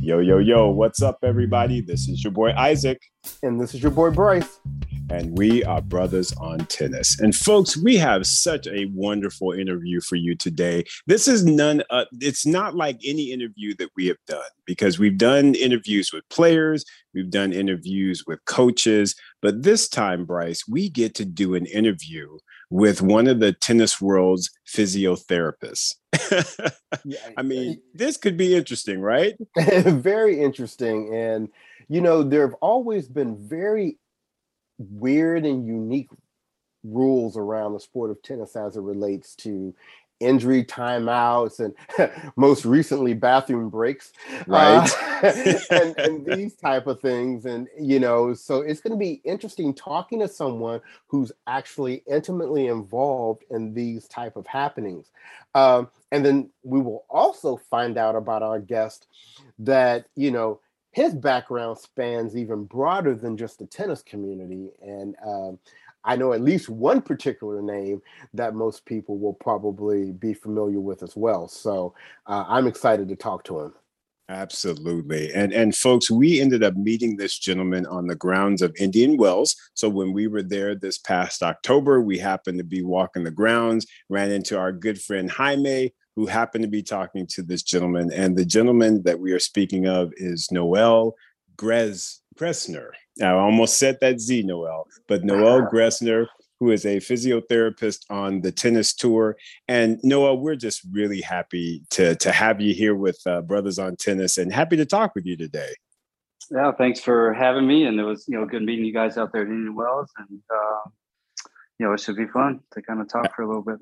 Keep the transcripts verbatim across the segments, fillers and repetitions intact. Yo, yo, yo, what's up, everybody? This is your boy Isaac. And this is your boy Bryce. And we are brothers on tennis. And folks, we have such a wonderful interview for you today. This is none, uh, it's not like any interview that we have done, because we've done interviews with players, we've done interviews with coaches, but this time, Bryce, we get to do an interview with one of the tennis world's physiotherapists. I mean, this could be interesting, right? Very interesting. And, you know, there have always been very weird and unique rules around the sport of tennis as it relates to injury timeouts and most recently bathroom breaks, right? Uh, and, and these type of things. And, you know, so it's going to be interesting talking to someone who's actually intimately involved in these type of happenings. Um, and then we will also find out about our guest that, you know, his background spans even broader than just the tennis community. And um, I know at least one particular name that most people will probably be familiar with as well. So uh, I'm excited to talk to him. Absolutely. And and folks, we ended up meeting this gentleman on the grounds of Indian Wells. So when we were there this past October, we happened to be walking the grounds, ran into our good friend Jaime, who happened to be talking to this gentleman. And the gentleman that we are speaking of is Noel Gress, Gressner. Now, I almost said that Z, Noel, but Noel wow. Gressner, who is a physiotherapist on the tennis tour. And Noel, we're just really happy to, to have you here with uh, Brothers on Tennis and happy to talk with you today. Yeah, thanks for having me. And it was, you know, good meeting you guys out there at Indian Wells. And, uh, you know, it should be fun to kind of talk for a little bit.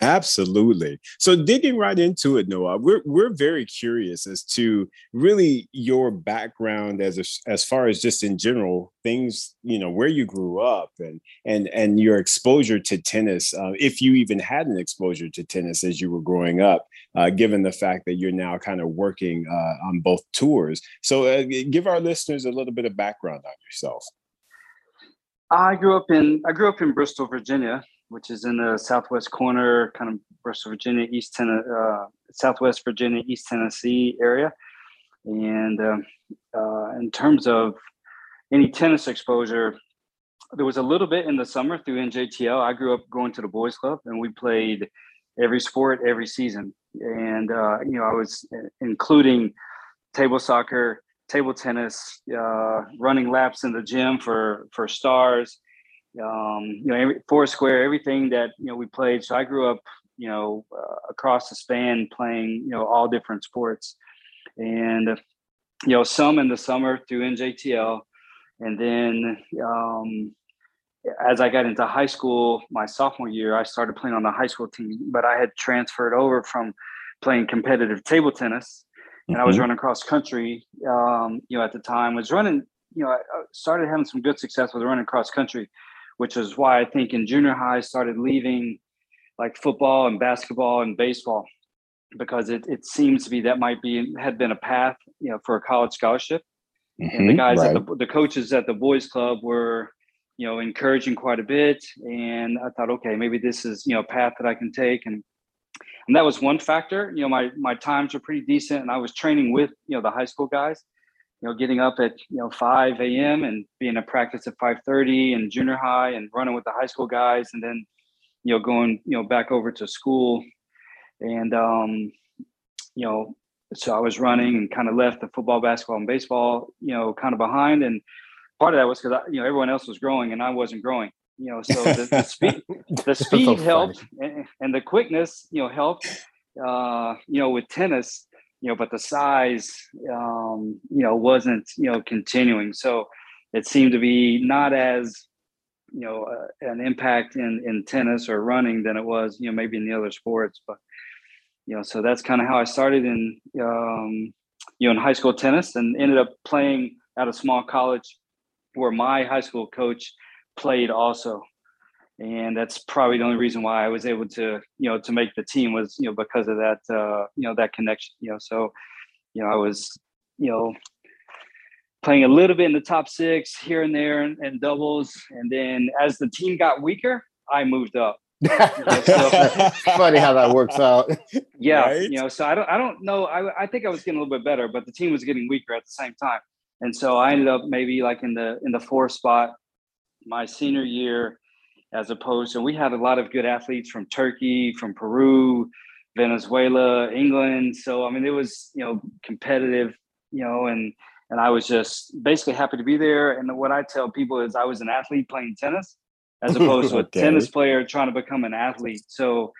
Absolutely. So digging right into it, Noah, we're we're very curious as to really your background as a, as far as just in general things, you know, where you grew up and and and your exposure to tennis, uh, if you even had an exposure to tennis as you were growing up, uh, given the fact that you're now kind of working uh, on both tours. So uh, give our listeners a little bit of background on yourself. I grew up in I grew up in Bristol, Virginia, which is in the southwest corner, kind of Bristol, Virginia, East Tennessee, uh, Southwest Virginia, East Tennessee area. And um, uh, in terms of any tennis exposure, there was a little bit in the summer through N J T L. I grew up going to the boys club, and we played every sport every season. And, uh, you know, I was including table soccer, table tennis, uh, running laps in the gym for, for stars, um you know every four square everything that you know we played. So I grew up you know uh, across the span playing you know all different sports, and you know some in the summer through N J T L. And then um as I got into high school, my sophomore year, I started playing on the high school team, but I had transferred over from playing competitive table tennis. Mm-hmm. And I was running cross country, um you know at the time was running you know I started having some good success with running cross country, which is why I think in junior high I started leaving like football and basketball and baseball, because it, it seems to be that might be had been a path, you know, for a college scholarship. Mm-hmm, and the guys, right. at the, the coaches at the boys club were, you know, encouraging quite a bit. And I thought, okay, maybe this is, you know, a path that I can take. And and that was one factor. You know, my, my times were pretty decent, and I was training with, you know, the high school guys. You know, getting up at, you know, five a.m. and being at practice at five thirty and junior high and running with the high school guys, and then, you know, going, you know, back over to school. And, um, you know, so I was running and kind of left the football, basketball, and baseball, you know, kind of behind. And part of that was because, you know, everyone else was growing and I wasn't growing, you know, so the, the speed, the speed so helped, and, and the quickness, you know, helped, uh, you know, with tennis. You know, but the size, um, you know, wasn't, you know, continuing. So it seemed to be not as you know, uh, an impact in, in tennis or running than it was, you know, maybe in the other sports. But, you know, so that's kind of how I started in, um, you know, in high school tennis, and ended up playing at a small college where my high school coach played also. And that's probably the only reason why I was able to, you know, to make the team was, you know, because of that, uh, you know, that connection, you know. So, you know, I was, you know, playing a little bit in the top six here and there, and, and doubles. And then as the team got weaker, I moved up. You know, so, funny how that works out. Yeah. Right? You know, so I don't, I don't know. I, I think I was getting a little bit better, but the team was getting weaker at the same time. And so I ended up maybe like in the, in the fourth spot my senior year, as opposed, and we had a lot of good athletes from Turkey, from Peru, Venezuela, England. So, I mean, it was, you know, competitive, you know, and, and I was just basically happy to be there. And what I tell people is I was an athlete playing tennis, as opposed to a okay. tennis player trying to become an athlete. So,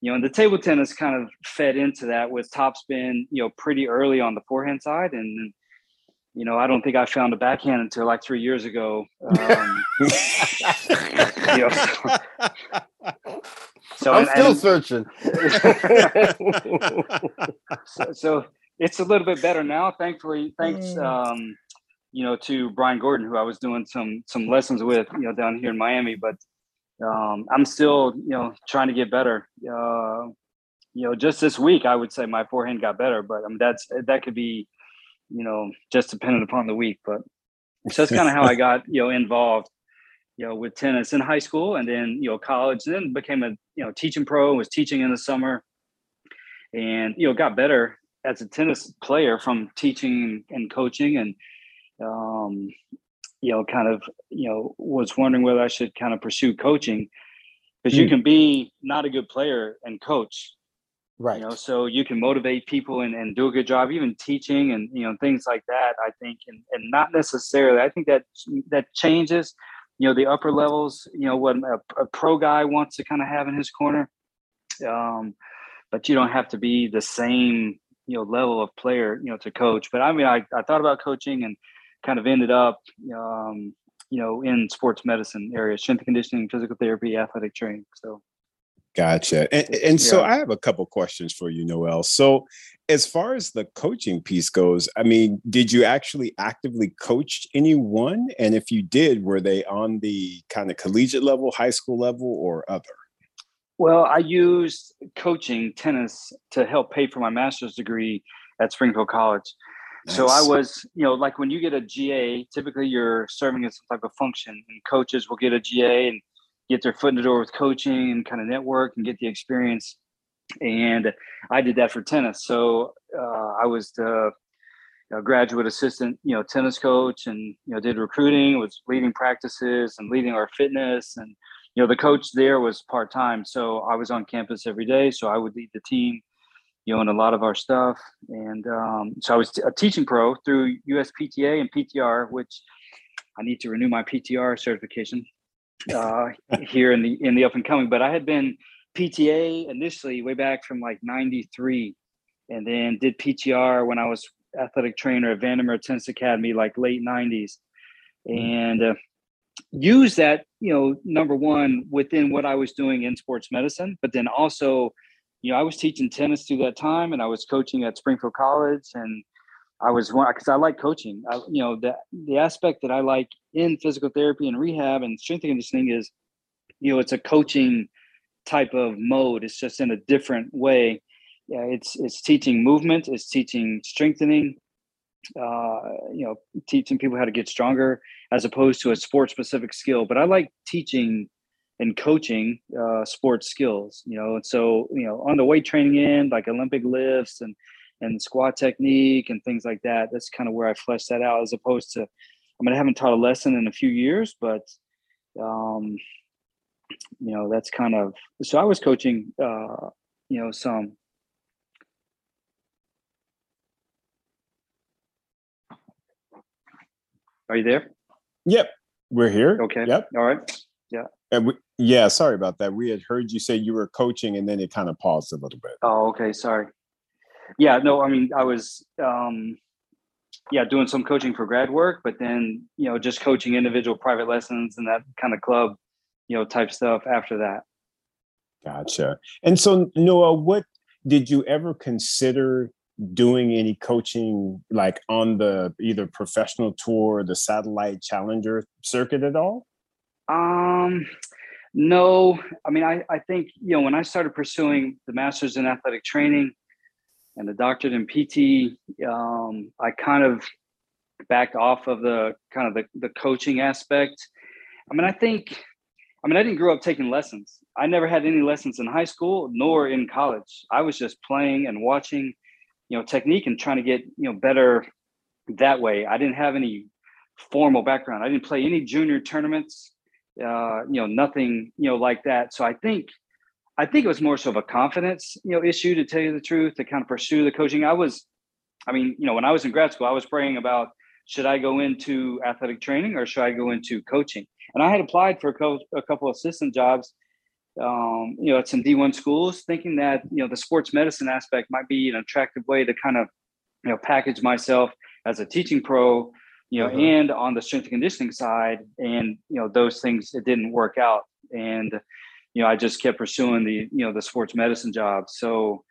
you know, and the table tennis kind of fed into that with topspin, you know, pretty early on the forehand side. And, you know, I don't think I found a backhand until like three years ago. Um, you know, so, so I'm and, still and, searching. so, so it's a little bit better now, thankfully. Thanks, um, you know, to Brian Gordon, who I was doing some some lessons with, you know, down here in Miami. But um, I'm still, you know, trying to get better. Uh, you know, just this week, I would say my forehand got better, but I mean, that's that could be, you know, just dependent upon the week. But so that's kind of how I got, you know, involved, you know, with tennis in high school, and then, you know, college, and then became a, you know, teaching pro, was teaching in the summer, and, you know, got better as a tennis player from teaching and coaching. And, um, you know, kind of, you know, was wondering whether I should kind of pursue coaching, because mm. you can be not a good player and coach. Right. You know, so you can motivate people and, and do a good job, even teaching and, you know, things like that, I think, and, and not necessarily. I think that that changes, you know, the upper levels, you know, what a, a pro guy wants to kind of have in his corner. Um, but you don't have to be the same, you know, level of player, you know, to coach. But I mean, I, I thought about coaching and kind of ended up, um, you know, in sports medicine area, strength conditioning, physical therapy, athletic training. So. Gotcha. And, and so yeah. I have a couple questions for you, Noel. So as far as the coaching piece goes, I mean, did you actually actively coach anyone? And if you did, were they on the kind of collegiate level, high school level, or other? Well, I used coaching tennis to help pay for my master's degree at Springfield College. Nice. So I was, you know, like when you get a G A, typically you're serving in some type of function, and coaches will get a G A and get their foot in the door with coaching and kind of network and get the experience. And I did that for tennis. So uh, I was the you know, graduate assistant, you know, tennis coach, and, you know, did recruiting, was leading practices and leading our fitness. And, you know, the coach there was part-time. So I was on campus every day. So I would lead the team, you know, in a lot of our stuff. And um, so I was a teaching pro through U S P T A and P T R, which I need to renew my P T R certification. uh here in the in the up and coming. But I had been P T A initially way back from like ninety-three, and then did P T R when I was athletic trainer at Vandermeer Tennis Academy, like late nineties, and uh, used that, you know, number one within what I was doing in sports medicine, but then also, you know, I was teaching tennis through that time, and I was coaching at Springfield College, and I was one because I like coaching. I, you know, the the aspect that I like in physical therapy and rehab and strength conditioning is, you know, it's a coaching type of mode. It's just in a different way. Yeah, it's it's teaching movement. It's teaching strengthening. Uh, you know, teaching people how to get stronger, as opposed to a sport specific skill. But I like teaching and coaching uh, sports skills. You know, and so, you know, on the weight training end, like Olympic lifts and. and squat technique and things like that. That's kind of where I fleshed that out, as opposed to, I mean, I haven't taught a lesson in a few years, but, um, you know, that's kind of, so I was coaching, uh, you know, some. Are you there? Yep. We're here. Okay. Yep. All right. Yeah. And we, yeah. Sorry about that. We had heard you say you were coaching, and then it kind of paused a little bit. Oh, okay. Sorry. Yeah, no, I mean, I was, um, yeah, doing some coaching for grad work, but then, you know, just coaching individual private lessons and that kind of club, you know, type stuff after that. Gotcha. And so, Noel, what did you ever consider doing any coaching, like on the either professional tour or the satellite challenger circuit at all? Um, no. I mean, I, I think, you know, when I started pursuing the master's in athletic training and the doctorate in P T, um, I kind of backed off of the kind of the, the coaching aspect. I mean, I think, I mean, I didn't grow up taking lessons. I never had any lessons in high school nor in college. I was just playing and watching, you know, technique and trying to get, you know, better that way. I didn't have any formal background. I didn't play any junior tournaments, uh, you know, nothing, you know, like that. So I think, I think it was more so of a confidence, you know, issue, to tell you the truth, to kind of pursue the coaching. I was, I mean, you know, when I was in grad school, I was praying about, should I go into athletic training or should I go into coaching? And I had applied for a, co- a couple of assistant jobs, um, you know, at some D one schools, thinking that, you know, the sports medicine aspect might be an attractive way to kind of, you know, package myself as a teaching pro, you know, mm-hmm. and on the strength and conditioning side. And, you know, those things, it didn't work out. And, you know, I just kept pursuing the, you know, the sports medicine job. So,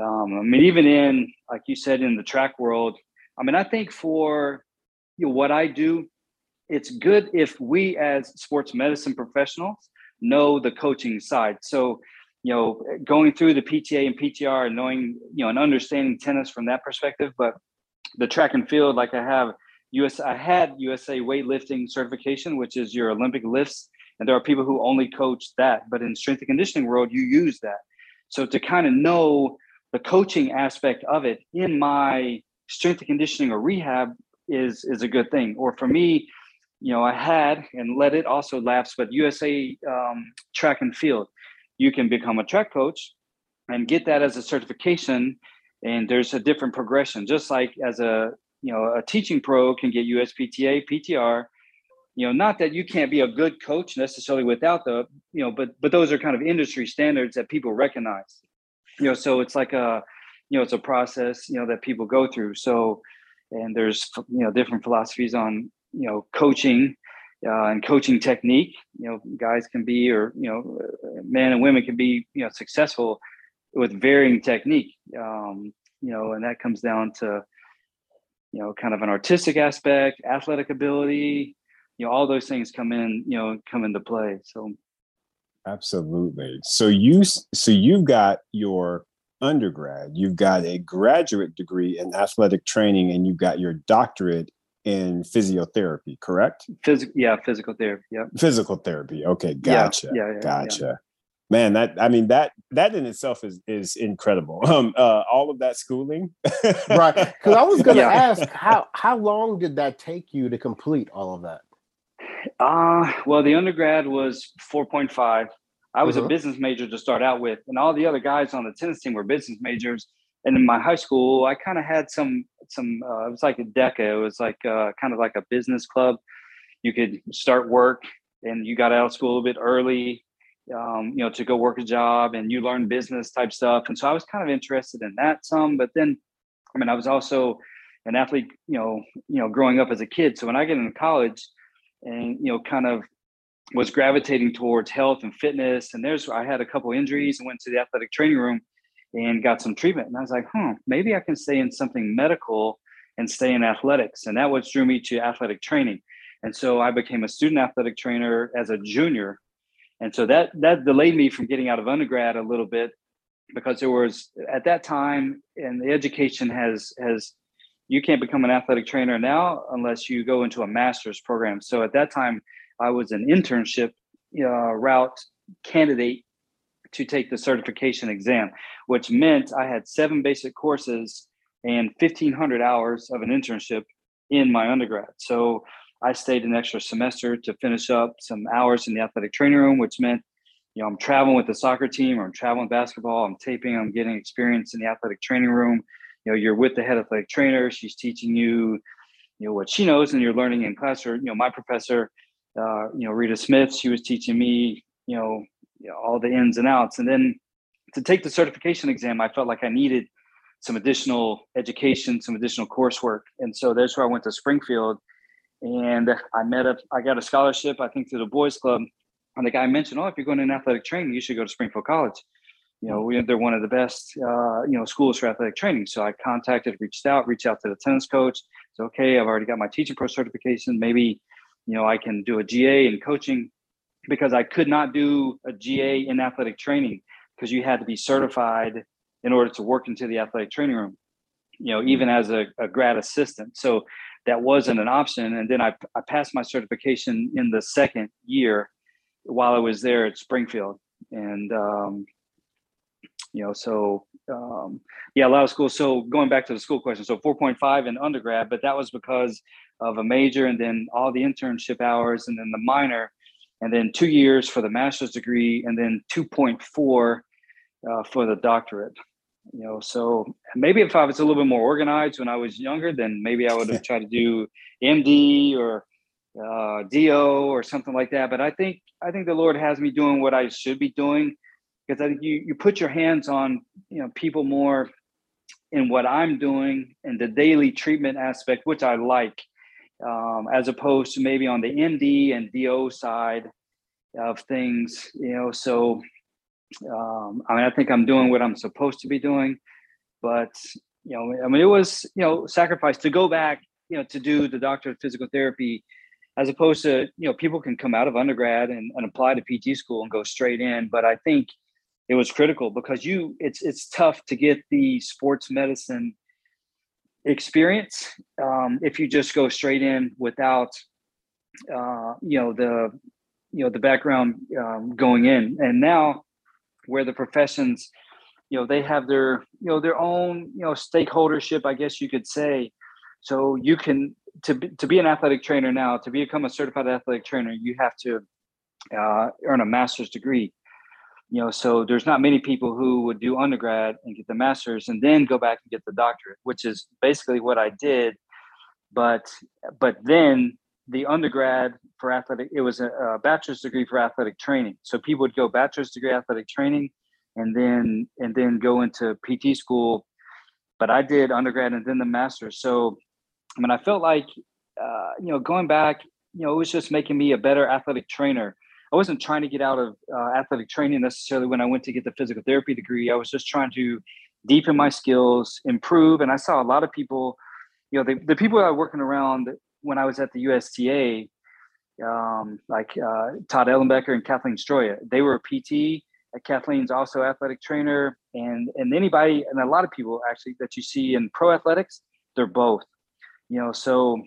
um, I mean, even in, like you said, in the track world, I mean, I think for, you know, what I do, it's good if we as sports medicine professionals know the coaching side. So, you know, going through the P T A and P T R and knowing, you know, and understanding tennis from that perspective, but the track and field, like I have U S, I had U S A weightlifting certification, which is your Olympic lifts. And there are people who only coach that, but in strength and conditioning world, you use that. So to kind of know the coaching aspect of it in my strength and conditioning or rehab is, is a good thing. Or for me, you know, I had and let it also lapse, but U S A um, track and field, you can become a track coach and get that as a certification. And there's a different progression, just like as a, you know, a teaching pro can get U S P T A, P T R, you know, not that you can't be a good coach necessarily without the, you know, but, but those are kind of industry standards that people recognize, you know, so it's like a, you know, it's a process, you know, that people go through. So, and there's, you know, different philosophies on, you know, coaching uh, and coaching technique. You know, guys can be, or, you know, men and women can be, you know, successful with varying technique, um, you know, and that comes down to, you know, kind of an artistic aspect, athletic ability, you know, all those things come in, you know, come into play. So. Absolutely. So you, so you've got your undergrad, you've got a graduate degree in athletic training, and you've got your doctorate in physiotherapy, correct? Physical, yeah, physical therapy. Yeah, physical therapy. Okay, gotcha, yeah, yeah, yeah, gotcha. Yeah. Man, that I mean that that in itself is is incredible. Um, uh, all of that schooling, right? Because I was going to yeah. ask how how long did that take you to complete all of that? Uh well, the undergrad was four point five. I was mm-hmm. a business major to start out with, and all the other guys on the tennis team were business majors. And in my high school, I kind of had some, some, uh, it was like a DECA. It was like uh, kind of like a business club. You could start work and you got out of school a bit early, um, you know, to go work a job, and you learn business type stuff. And so I was kind of interested in that some, but then, I mean, I was also an athlete, you know, you know, growing up as a kid. So when I get into college and, you know, kind of was gravitating towards health and fitness, and there's, I had a couple injuries and went to the athletic training room and got some treatment. And I was like, huh, maybe I can stay in something medical and stay in athletics. And that what drew me to athletic training. And so I became a student athletic trainer as a junior. And so that that delayed me from getting out of undergrad a little bit, because there was at that time, and the education has, has you can't become an athletic trainer now unless you go into a master's program. So at that time, I was an internship uh, route candidate to take the certification exam, which meant I had seven basic courses and fifteen hundred hours of an internship in my undergrad. So I stayed an extra semester to finish up some hours in the athletic training room, which meant, you know, I'm traveling with the soccer team, or I'm traveling basketball, I'm taping, I'm getting experience in the athletic training room. You know, you're with the head athletic trainer. She's teaching you, you know, what she knows, and you're learning in class. Or, you know, my professor, uh, you know, Rita Smith, she was teaching me, you know, you know, all the ins and outs. And then to take the certification exam, I felt like I needed some additional education, some additional coursework. And so that's where I went to Springfield, and I met up, I got a scholarship, I think, through the boys club. And the guy mentioned, oh, if you're going to an athletic training, you should go to Springfield College. You know, we, they're one of the best, uh, you know, schools for athletic training. So I contacted, reached out, reached out to the tennis coach. It's okay, I've already got my teaching pro certification. Maybe, you know, I can do a G A in coaching, because I could not do a G A in athletic training because you had to be certified in order to work into the athletic training room, you know, even as a, a grad assistant. So that wasn't an option. And then I, I passed my certification in the second year while I was there at Springfield. And, um, you know, so, um, yeah, a lot of school. So going back to the school question, so four point five in undergrad, but that was because of a major and then all the internship hours and then the minor, and then two years for the master's degree, and then two point four uh, for the doctorate. You know, so maybe if I was a little bit more organized when I was younger, then maybe I would have tried to do M D or uh, D O or something like that. But I think, I think the Lord has me doing what I should be doing, because I think you, you put your hands on, you know, people more in what I'm doing and the daily treatment aspect, which I like, um, as opposed to maybe on the M D and D O side of things, you know. So, um, I mean, I think I'm doing what I'm supposed to be doing, but, you know, I mean, it was, you know, sacrifice to go back, you know, to do the doctorate of physical therapy, as opposed to, you know, people can come out of undergrad and, and apply to P T school and go straight in. But I think it was critical because you, it's, it's tough to get the sports medicine experience um, if you just go straight in without, uh, you know, the, you know, the background um, going in. And now where the professions, you know, they have their, you know, their own, you know, stakeholdership, I guess you could say. So you can, to be, to be an athletic trainer now, to become a certified athletic trainer, you have to uh, earn a master's degree. You know, so there's not many people who would do undergrad and get the master's and then go back and get the doctorate, which is basically what I did. But but then the undergrad for athletic, it was a, a bachelor's degree for athletic training. So people would go bachelor's degree athletic training and then and then go into P T school. But I did undergrad and then the master's. So, I mean, I felt like, uh, you know, going back, you know, it was just making me a better athletic trainer. I wasn't trying to get out of uh, athletic training necessarily when I went to get the physical therapy degree. I was just trying to deepen my skills, improve. And I saw a lot of people, you know, the, the people that I was working around when I was at the U S T A, um, like uh, Todd Ellenbecker and Kathleen Stroya, they were a P T. Kathleen's also athletic trainer. And, and anybody, and a lot of people actually that you see in pro athletics, they're both, you know, so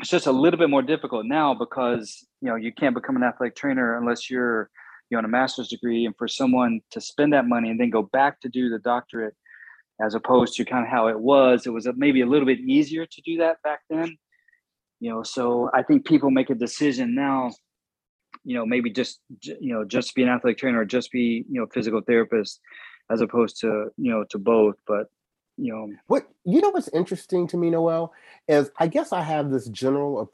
it's just a little bit more difficult now because, you know, you can't become an athletic trainer unless you're, you know, on a master's degree, and for someone to spend that money and then go back to do the doctorate, as opposed to kind of how it was, it was maybe a little bit easier to do that back then, you know, so I think people make a decision now, you know, maybe just, you know, just be an athletic trainer or just be, you know, physical therapist, as opposed to, you know, to both. But you know what, you know, what's interesting to me, Noel, is I guess I have this general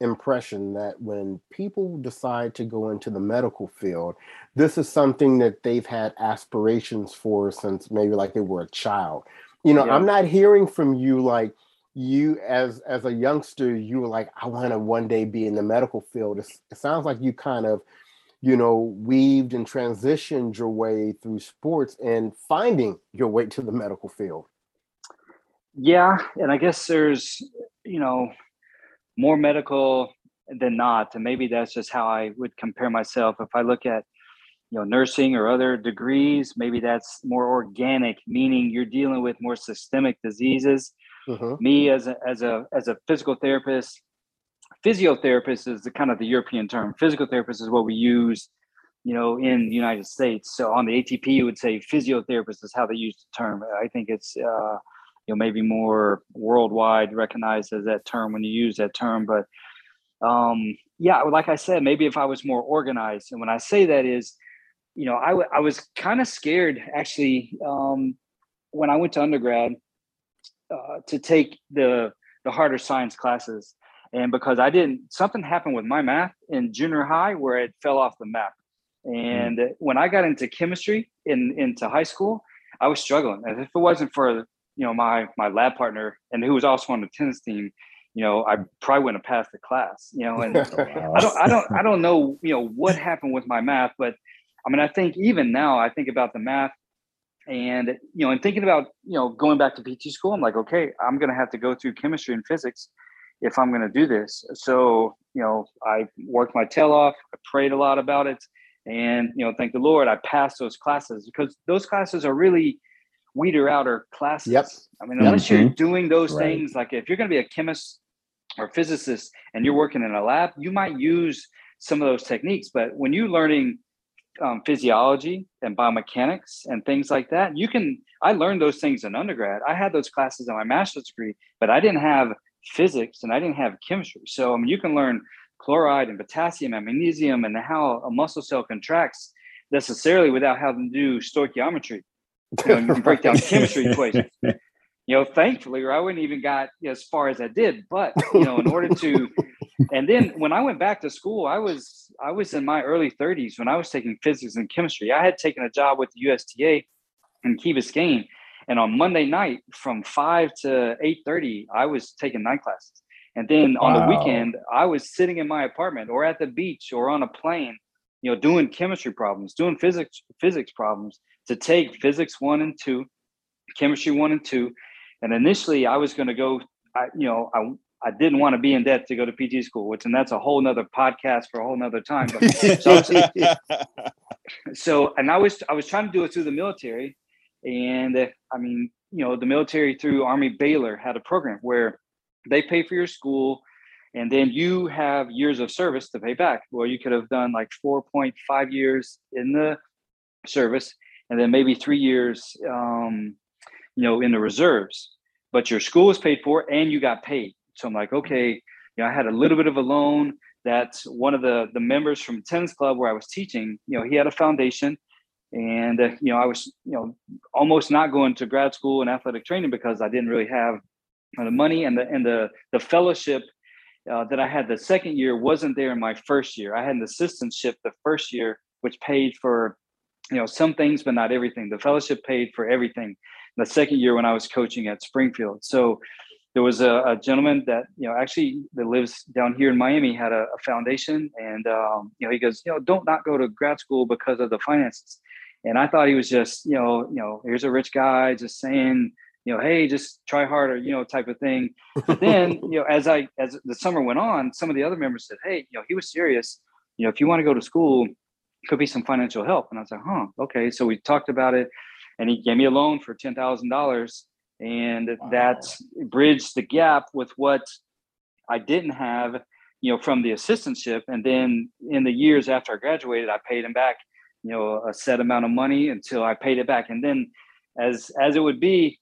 impression that when people decide to go into the medical field, this is something that they've had aspirations for since maybe like they were a child. You know, yeah. I'm not hearing from you like you as as a youngster, you were like, I want to one day be in the medical field. It, it sounds like you kind of, you know, weaved and transitioned your way through sports and finding your way to the medical field. Yeah. And I guess there's, you know, more medical than not. And maybe that's just how I would compare myself. If I look at, you know, nursing or other degrees, maybe that's more organic, meaning you're dealing with more systemic diseases. Mm-hmm. Me as a, as a, as a physical therapist, physiotherapist is the kind of the European term. Physical therapist is what we use, you know, in the United States. So on the A T P, you would say physiotherapist is how they use the term. I think it's, uh, you know, maybe more worldwide recognized as that term when you use that term. But um, yeah, like I said, maybe if I was more organized. And when I say that is, you know, I, w- I was kind of scared actually um, when I went to undergrad uh, to take the the harder science classes. And because I didn't, something happened with my math in junior high where it fell off the map. And mm-hmm. when I got into chemistry in into high school, I was struggling. And if it wasn't for you know, my my lab partner, and who was also on the tennis team, you know, I probably wouldn't have passed the class, you know, and I don't, I don't, I don't know, you know, what happened with my math, but I mean, I think even now I think about the math and, you know, and thinking about, you know, going back to P T school, I'm like, okay, I'm going to have to go through chemistry and physics if I'm going to do this. So, you know, I worked my tail off, I prayed a lot about it, and, you know, thank the Lord, I passed those classes, because those classes are really weeder outer classes. Yep. I mean, unless mm-hmm. you're doing those right. things, like if you're going to be a chemist or physicist and you're working in a lab, you might use some of those techniques. But when you're learning um, physiology and biomechanics and things like that, you can, I learned those things in undergrad. I had those classes in my master's degree, but I didn't have physics and I didn't have chemistry. So I mean, you can learn chloride and potassium and magnesium and how a muscle cell contracts necessarily without having to do stoichiometry. You know, you can break down chemistry equations. You know, thankfully, or I wouldn't even got you know, as far as I did. But you know, in order to, and then when I went back to school, I was I was in my early thirties when I was taking physics and chemistry. I had taken a job with the U S T A in Key Biscayne, and on Monday night from five to eight thirty, I was taking night classes. And then on wow. the weekend, I was sitting in my apartment or at the beach or on a plane, you know, doing chemistry problems, doing physics physics problems to take physics one and two, chemistry one and two. And initially I was going to go, I, you know, I I didn't want to be in debt to go to P T school, which, and that's a whole nother podcast for a whole nother time. But, so, so, and I was, I was trying to do it through the military. And uh, I mean, you know, the military through Army Baylor had a program where they pay for your school and then you have years of service to pay back. Well, you could have done like four point five years in the service and then maybe three years, um, you know, in the reserves, but your school was paid for and you got paid. So I'm like, okay, you know, I had a little bit of a loan that one of the, the members from tennis club where I was teaching, you know, he had a foundation and, uh, you know, I was, you know, almost not going to grad school and athletic training because I didn't really have the money, and the, and the, the fellowship uh, that I had the second year wasn't there in my first year. I had an assistantship the first year, which paid for, you know, some things, but not everything. The fellowship paid for everything the second year when I was coaching at Springfield. So there was a, a gentleman that, you know, actually that lives down here in Miami, had a, a foundation. And, um, you know, he goes, you know, don't not go to grad school because of the finances. And I thought he was just, you know, you know, here's a rich guy just saying, you know, hey, just try harder, you know, type of thing. But then, you know, as I, as the summer went on, some of the other members said, hey, you know, he was serious. You know, if you want to go to school, could be some financial help. And I was like, huh, okay. So we talked about it and he gave me a loan for ten thousand dollars. And wow. that bridged the gap with what I didn't have, you know, from the assistantship. And then in the years after I graduated, I paid him back, you know, a set amount of money until I paid it back. And then as, as it would be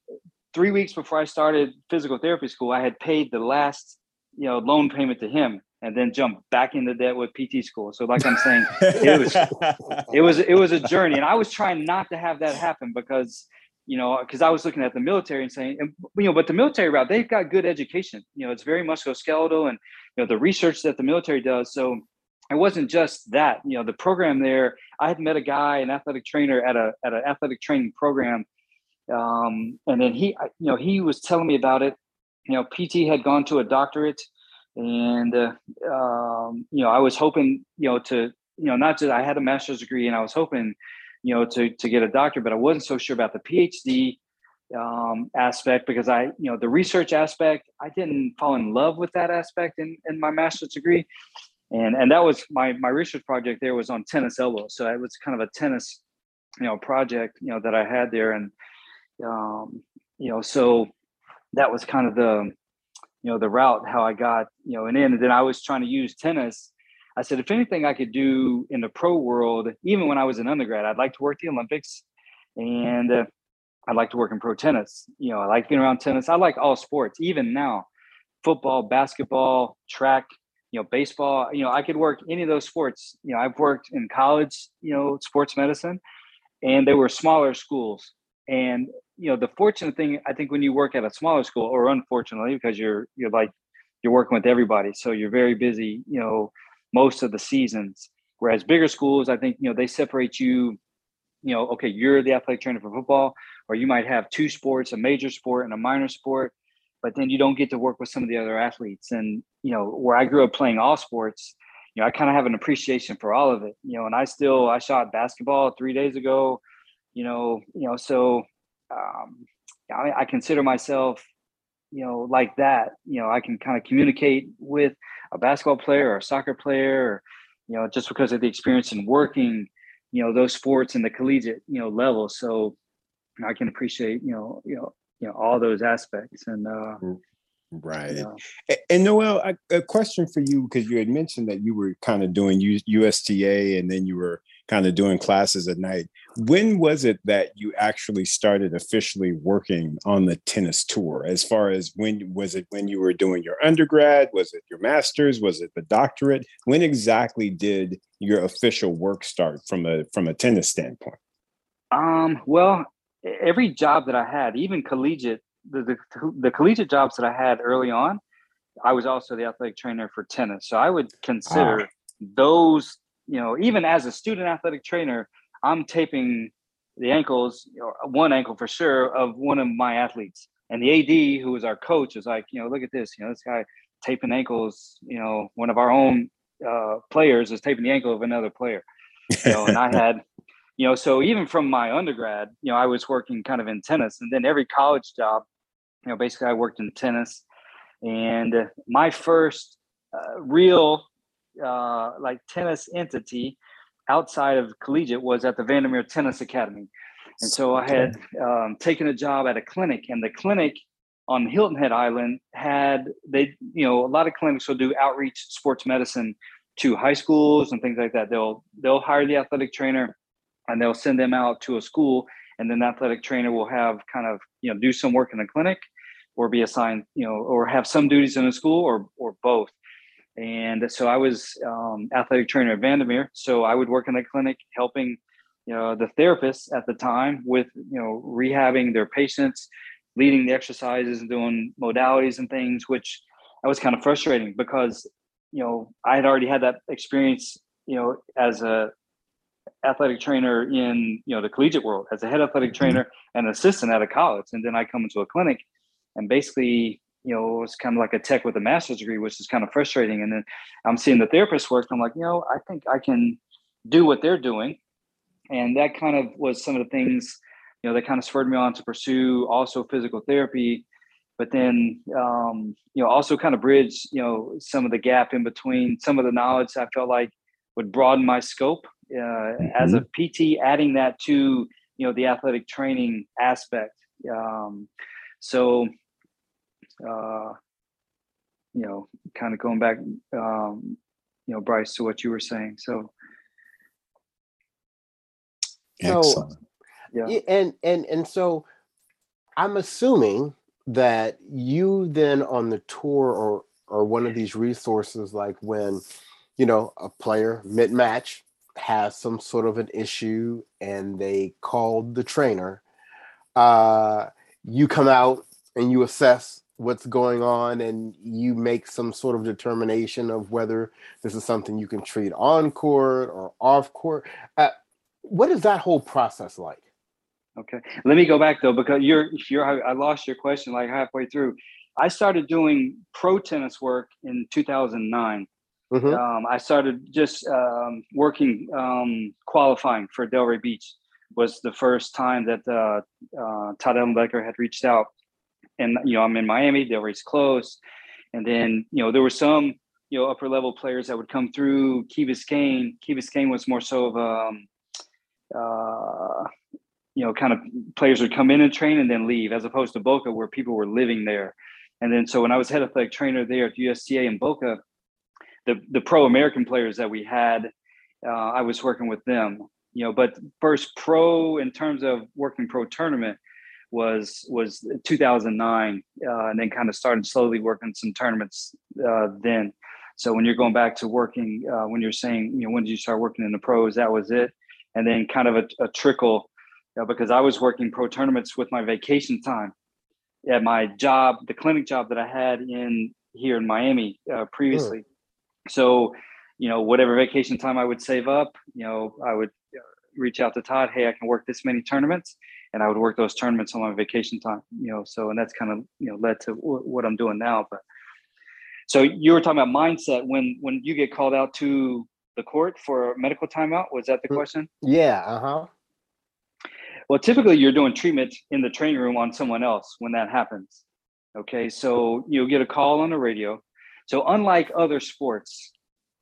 three weeks before I started physical therapy school, I had paid the last, you know, loan payment to him. And then jump back into debt with P T school. So like I'm saying, it was, it was, it was a journey. And I was trying not to have that happen because, you know, because I was looking at the military and saying, and, you know, but the military route, they've got good education. You know, it's very musculoskeletal and, you know, the research that the military does. So it wasn't just that, you know, the program there, I had met a guy, an athletic trainer at a, at an athletic training program. Um, and then he, you know, he was telling me about it. You know, P T had gone to a doctorate. And, uh, um, you know, I was hoping, you know, to, you know, not just, I had a master's degree and I was hoping, you know, to, to get a doctorate, but I wasn't so sure about the PhD, um, aspect because I, you know, the research aspect, I didn't fall in love with that aspect in, in my master's degree. And, and that was my, my research project there was on tennis elbows. So it was kind of a tennis, you know, project, you know, that I had there. And, um, you know, so that was kind of the, you know, the route, how I got, you know, and in, and then I was trying to use tennis. I said, if anything I could do in the pro world, even when I was an undergrad, I'd like to work the Olympics and uh, I'd like to work in pro tennis. You know, I like being around tennis. I like all sports, even now, football, basketball, track, you know, baseball, you know, I could work any of those sports. You know, I've worked in college, you know, sports medicine, and they were smaller schools. And you know, the fortunate thing, I think, when you work at a smaller school, or unfortunately, because you're you're like you're working with everybody, so you're very busy, you know, most of the seasons. Whereas bigger schools, I think, you know, they separate you you know, okay, you're the athletic trainer for football, or you might have two sports, a major sport and a minor sport, but then you don't get to work with some of the other athletes. And, you know, where I grew up playing all sports, you know, I kind of have an appreciation for all of it, you know, and I still, I shot basketball three days ago, you know, you know, so um, I, I consider myself, you know, like that, you know, I can kind of communicate with a basketball player or a soccer player, or, you know, just because of the experience in working, you know, those sports and the collegiate, you know, level. So you know, I can appreciate, you know, you know, you know, all those aspects. And, uh, right. You know. And, and Noel, I, a question for you, because you had mentioned that you were kind of doing U, USTA and then you were kind of doing classes at night. When was it that you actually started officially working on the tennis tour? As far as when was it, when you were doing your undergrad? Was it your master's? Was it the doctorate? When exactly did your official work start from a from a tennis standpoint? Um, well, every job that I had, even collegiate, the, the the collegiate jobs that I had early on, I was also the athletic trainer for tennis. So I would consider ah. those, you know, even as a student athletic trainer, I'm taping the ankles, or one ankle for sure, of one of my athletes. And the A D, who was our coach, is like, you know, look at this, you know, this guy taping ankles, you know, one of our own uh, players is taping the ankle of another player. You know, and I had, you know, so even from my undergrad, you know, I was working kind of in tennis, and then every college job, you know, basically I worked in tennis. And my first uh, real uh, like tennis entity outside of collegiate was at the Vandermeer Tennis Academy. And so I had um, taken a job at a clinic, and the clinic on Hilton Head Island had, they, you know, a lot of clinics will do outreach sports medicine to high schools and things like that. They'll, they'll hire the athletic trainer and they'll send them out to a school. And then the athletic trainer will have kind of, you know, do some work in the clinic or be assigned, you know, or have some duties in a school or, or both. And so I was um, athletic trainer at Vandermeer. So I would work in the clinic helping, you know, the therapists at the time with, you know, rehabbing their patients, leading the exercises and doing modalities and things, which I was kind of frustrating because, you know, I had already had that experience, you know, as a athletic trainer in, you know, the collegiate world, as a head athletic trainer and assistant at a college. And then I come into a clinic and basically, you know, it's kind of like a tech with a master's degree, which is kind of frustrating. And then I'm seeing the therapist work. I'm like, you know, I think I can do what they're doing. And that kind of was some of the things, you know, that kind of spurred me on to pursue also physical therapy. But then, um, you know, also kind of bridge, you know, some of the gap in between, some of the knowledge I felt like would broaden my scope uh, mm-hmm. as a P T, adding that to, you know, the athletic training aspect. Um, so, Uh, you know, kind of going back, um, you know, Bryce, to what you were saying. So, Excellent. so yeah, and and and so, I'm assuming that you then on the tour or or one of these resources, like when, you know, a player mid-match has some sort of an issue and they called the trainer, uh, you come out and you assess what's going on and you make some sort of determination of whether this is something you can treat on court or off court. Uh, what is that whole process like? Okay. Let me go back though, because you're, you're, I lost your question like halfway through. I started doing pro tennis work in two thousand nine. Mm-hmm. Um, I started just um, working, um, qualifying for Delray Beach was the first time that uh, uh, Todd Ellenbecker had reached out. And, you know, I'm in Miami, Delray's close. And then, you know, there were some, you know, upper level players that would come through Key Biscayne. Key Biscayne was more so of, um, uh, you know, kind of players would come in and train and then leave, as opposed to Boca, where people were living there. And then, so when I was head athletic trainer there at U S T A in Boca, the, the pro-American players that we had, uh, I was working with them, you know, but first pro in terms of working pro tournament, was was two thousand nine, uh, and then kind of started slowly working some tournaments uh, then. So when you're going back to working, uh, when you're saying, you know, when did you start working in the pros, that was it. And then kind of a, a trickle, you know, because I was working pro tournaments with my vacation time at my job, the clinic job that I had in here in Miami uh, previously. Sure. So, you know, whatever vacation time I would save up, you know, I would reach out to Todd, hey, I can work this many tournaments, and I would work those tournaments on my vacation time, you know, so, and that's kind of, you know, led to w- what I'm doing now. But so you were talking about mindset when, when you get called out to the court for a medical timeout, was that the question? Yeah. Uh-huh. Well, typically you're doing treatment in the training room on someone else when that happens. Okay. So you'll get a call on the radio. So unlike other sports,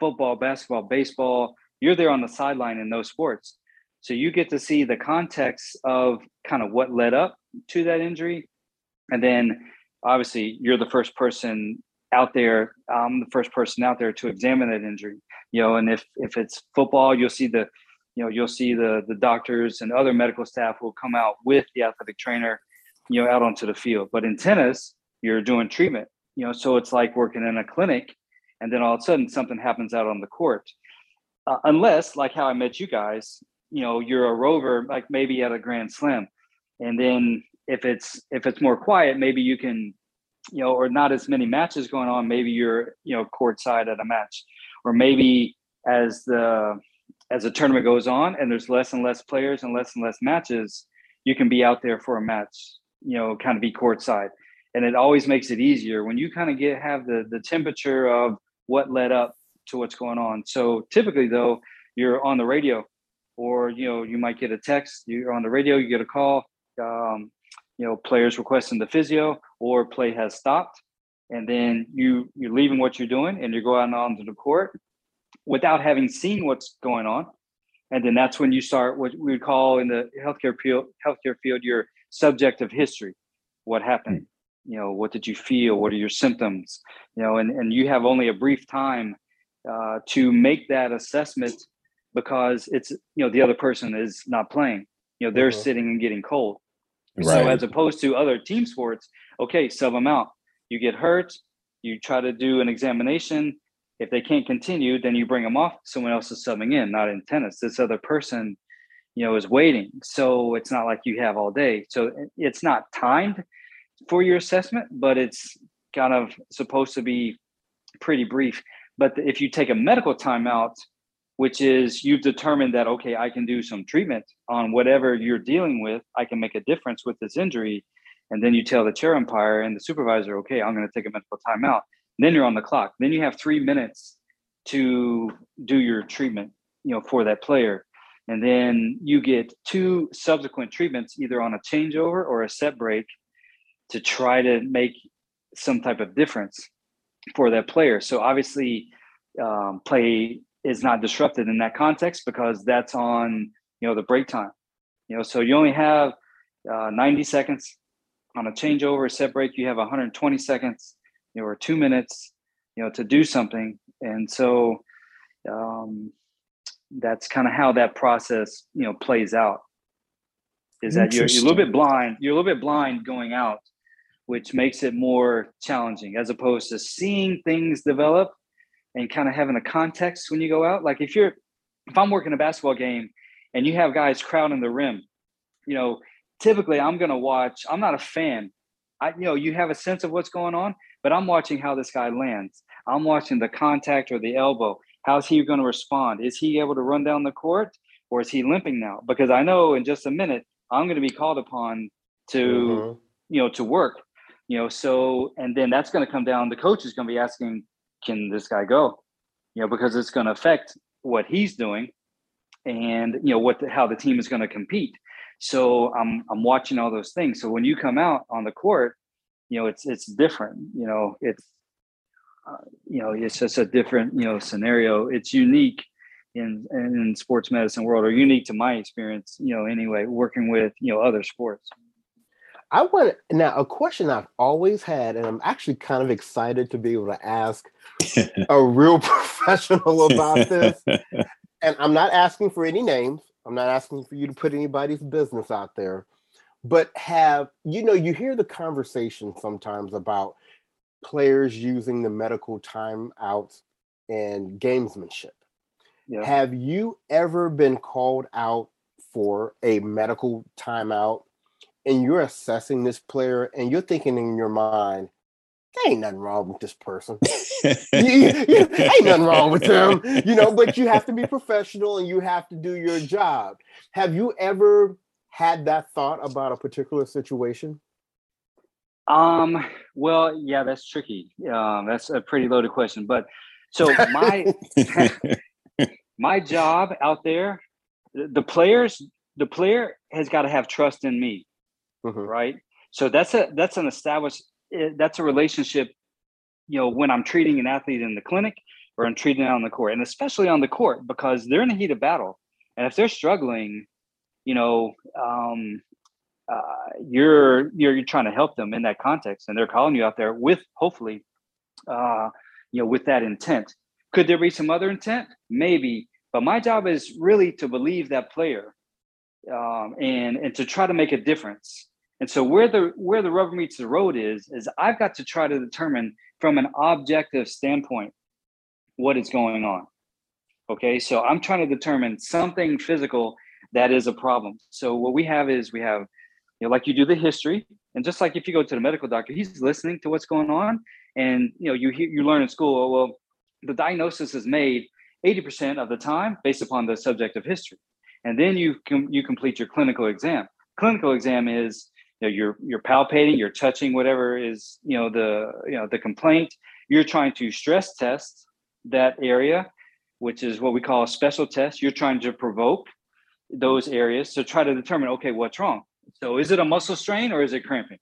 football, basketball, baseball, you're there on the sideline in those sports. So you get to see the context of kind of what led up to that injury. And then obviously you're the first person out there. I'm the first person out there to examine that injury, you know, and if, if it's football, you'll see the, you know, you'll see the, the doctors and other medical staff will come out with the athletic trainer, you know, out onto the field. But in tennis, you're doing treatment, you know, so it's like working in a clinic and then all of a sudden something happens out on the court. Uh, unless like how I met you guys, you know, you're a rover, like maybe at a Grand Slam. And then if it's, if it's more quiet, maybe you can, you know, or not as many matches going on, maybe you're, you know, courtside at a match, or maybe as the, as the tournament goes on and there's less and less players and less and less matches, you can be out there for a match, you know, kind of be courtside. And it always makes it easier when you kind of get, have the, the temperature of what led up to what's going on. So typically though, you're on the radio, or, you know, you might get a text, you're on the radio, you get a call, um, you know, players requesting the physio, or play has stopped. And then you, you're leaving what you're doing and you go out onto the court without having seen what's going on. And then that's when you start what we would call in the healthcare field, healthcare field, your subjective history. What happened? You know, what did you feel? What are your symptoms? You know, and, and you have only a brief time uh, to make that assessment, because it's, you know, the other person is not playing, you know, they're uh-huh. sitting and getting cold. Right. So as opposed to other team sports, okay, sub them out. You get hurt, you try to do an examination. If they can't continue, then you bring them off. Someone else is subbing in, not in tennis. This other person, you know, is waiting. So it's not like you have all day. So it's not timed for your assessment, but it's kind of supposed to be pretty brief. But if you take a medical timeout, which is you've determined that, okay, I can do some treatment on whatever you're dealing with. I can make a difference with this injury. And then you tell the chair umpire and the supervisor, okay, I'm going to take a medical timeout. And then you're on the clock. Then you have three minutes to do your treatment, you know, for that player. And then you get two subsequent treatments, either on a changeover or a set break, to try to make some type of difference for that player. So obviously um, play is not disrupted in that context, because that's on, you know, the break time, you know, so you only have uh, ninety seconds on a changeover, set break. You have one hundred twenty seconds, you know, or two minutes, you know, to do something. And so um, that's kind of how that process, you know, plays out, is that you're, you're a little bit blind, you're a little bit blind going out, which makes it more challenging as opposed to seeing things develop and kind of having a context when you go out. Like if you're, if I'm working a basketball game and you have guys crowding the rim, you know, typically I'm going to watch, I'm not a fan. I, you know, you have a sense of what's going on, but I'm watching how this guy lands. I'm watching the contact or the elbow. How's he going to respond? Is he able to run down the court, or is he limping now? Because I know in just a minute, I'm going to be called upon to, mm-hmm. you know, to work, you know, so, and then that's going to come down. The coach is going to be asking, can this guy go, you know, because it's going to affect what he's doing and, you know, what, the, how the team is going to compete. So I'm, I'm watching all those things. So when you come out on the court, you know, it's, it's different, you know, it's, uh, you know, it's just a different, you know, scenario. It's unique in, in sports medicine world, or unique to my experience, you know, anyway, working with, you know, other sports. I want now a question I've always had, and I'm actually kind of excited to be able to ask a real professional about this. And I'm not asking for any names. I'm not asking for you to put anybody's business out there, but have, you know, you hear the conversation sometimes about players using the medical timeouts and gamesmanship. Yeah. Have you ever been called out for a medical timeout, and you're assessing this player and you're thinking in your mind, there ain't nothing wrong with this person. you, you, you, ain't nothing wrong with them, you know, but you have to be professional and you have to do your job. Have you ever had that thought about a particular situation? Um, well, yeah, that's tricky. Um, that's a pretty loaded question. But so my my job out there, the players, the player has got to have trust in me. Mm-hmm. Right. So that's a that's an established that's a relationship, you know, when I'm treating an athlete in the clinic or I'm treating it on the court, and especially on the court, because they're in the heat of battle. And if they're struggling, you know, um, uh, you're, you're, you're trying to help them in that context, and they're calling you out there with, hopefully, uh, you know, with that intent. Could there be some other intent? Maybe, but my job is really to believe that player, um, and, and to try to make a difference. And so where the where the rubber meets the road is, is I've got to try to determine from an objective standpoint what is going on. Okay, so I'm trying to determine something physical that is a problem. So what we have is we have, you know, like you do the history, and just like if you go to the medical doctor, he's listening to what's going on, and you know you hear, you learn in school, oh, well, the diagnosis is made eighty percent of the time based upon the subjective history, and then you com- you complete your clinical exam. Clinical exam is, you know, you're you're palpating, you're touching whatever is, you know, the you know the complaint. You're trying to stress test that area, which is what we call a special test. You're trying to provoke those areas to try to determine, okay, what's wrong? So is it a muscle strain or is it cramping?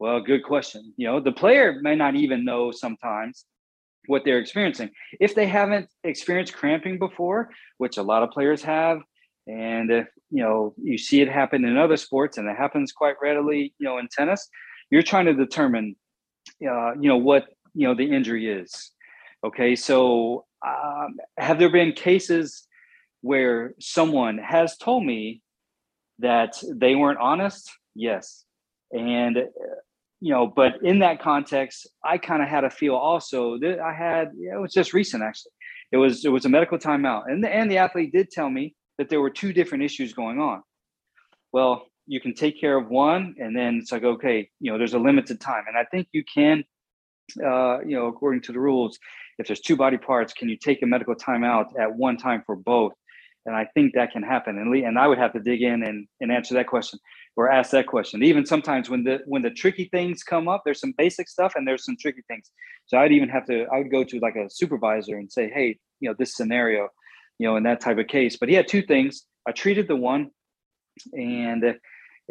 Well, good question. You know, the player may not even know sometimes what they're experiencing. If they haven't experienced cramping before, which a lot of players have, and if, you know, you see it happen in other sports, and it happens quite readily, you know, in tennis, you're trying to determine, uh, you know, what, you know, the injury is. Okay. So um, have there been cases where someone has told me that they weren't honest? Yes. And, you know, but in that context, I kind of had a feel also that I had, it was just recent, actually. It was, it was a medical timeout. And the, and the athlete did tell me that there were two different issues going on. Well, you can take care of one, and then it's like, okay, you know, there's a limited time. And I think you can, uh, you know, according to the rules, if there's two body parts, can you take a medical timeout at one time for both? And I think that can happen. And Lee, and I would have to dig in and, and answer that question or ask that question. Even sometimes when the when the tricky things come up, there's some basic stuff and there's some tricky things. So I'd even have to, I would go to like a supervisor and say, hey, you know, this scenario, you know, in that type of case. But he had two things. I treated the one and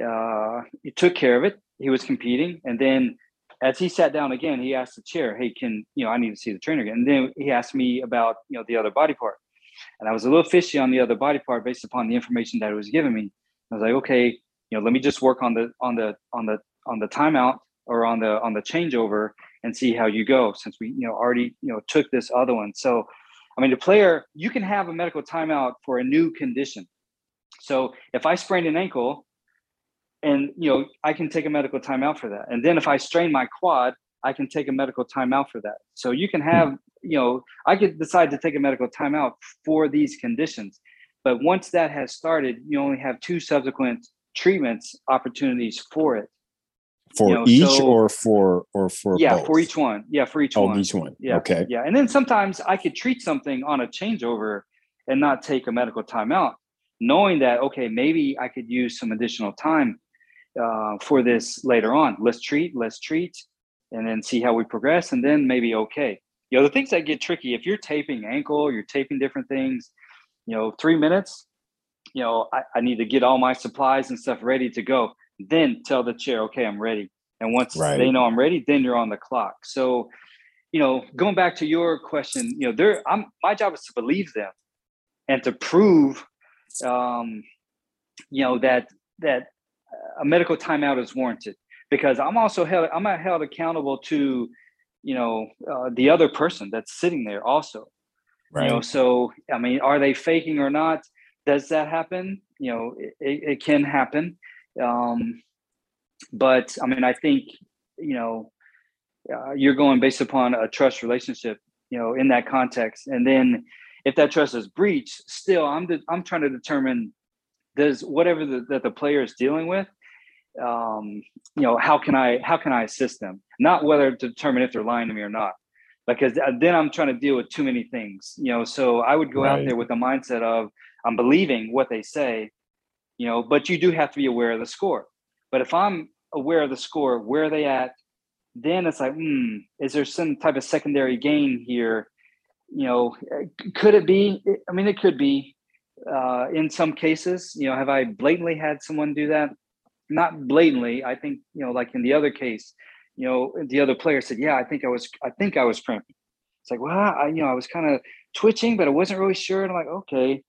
uh, he took care of it. He was competing. And then as he sat down again, he asked the chair, hey, can, you know, I need to see the trainer again. And then he asked me about, you know, the other body part. And I was a little fishy on the other body part based upon the information that it was giving me. I was like, okay, you know, let me just work on the on the on the on the timeout or on the on the changeover and see how you go, since we, you know, already, you know, took this other one. So, I mean, the player, you can have a medical timeout for a new condition. So if I sprained an ankle, and, you know, I can take a medical timeout for that. And then if I strain my quad, I can take a medical timeout for that. So you can have, you know, I could decide to take a medical timeout for these conditions. But once that has started, you only have two subsequent treatments opportunities for it. For you know, each so, or for or for yeah, both? for each one. Yeah, for each oh, one. Oh, each one. Yeah. Okay. Yeah. And then sometimes I could treat something on a changeover and not take a medical timeout, knowing that, okay, maybe I could use some additional time uh, for this later on. Let's treat, let's treat, and then see how we progress, and then maybe okay. You know, the things that get tricky, if you're taping ankle, you're taping different things, you know, three minutes, you know, I, I need to get all my supplies and stuff ready to go. Then tell the chair, okay, I'm ready. And once right. they know I'm ready, then you're on the clock. So, you know, going back to your question, you know, they're, I'm, my job is to believe them and to prove, um, you know, that, that a medical timeout is warranted, because I'm also held, I'm held accountable to, you know, uh, the other person that's sitting there also, right. you know, so, I mean, are they faking or not? Does that happen? You know, it, it can happen. Um, but I mean, I think, you know, uh, you're going based upon a trust relationship, you know, in that context. And then if that trust is breached, still, I'm, de- I'm trying to determine, does whatever the, that the player is dealing with, um, you know, how can I, how can I assist them? Not whether to determine if they're lying to me or not, because then I'm trying to deal with too many things, you know? So I would go right. out there with the mindset of I'm believing what they say, you know, but you do have to be aware of the score. But if I'm aware of the score, where are they at? Then it's like, hmm, is there some type of secondary gain here? You know, could it be? I mean, it could be uh, in some cases. You know, have I blatantly had someone do that? Not blatantly. I think, you know, like in the other case, you know, the other player said, yeah, I think I was, I think I was crimping. It's like, well, I, you know, I was kind of twitching, but I wasn't really sure. And I'm like, okay,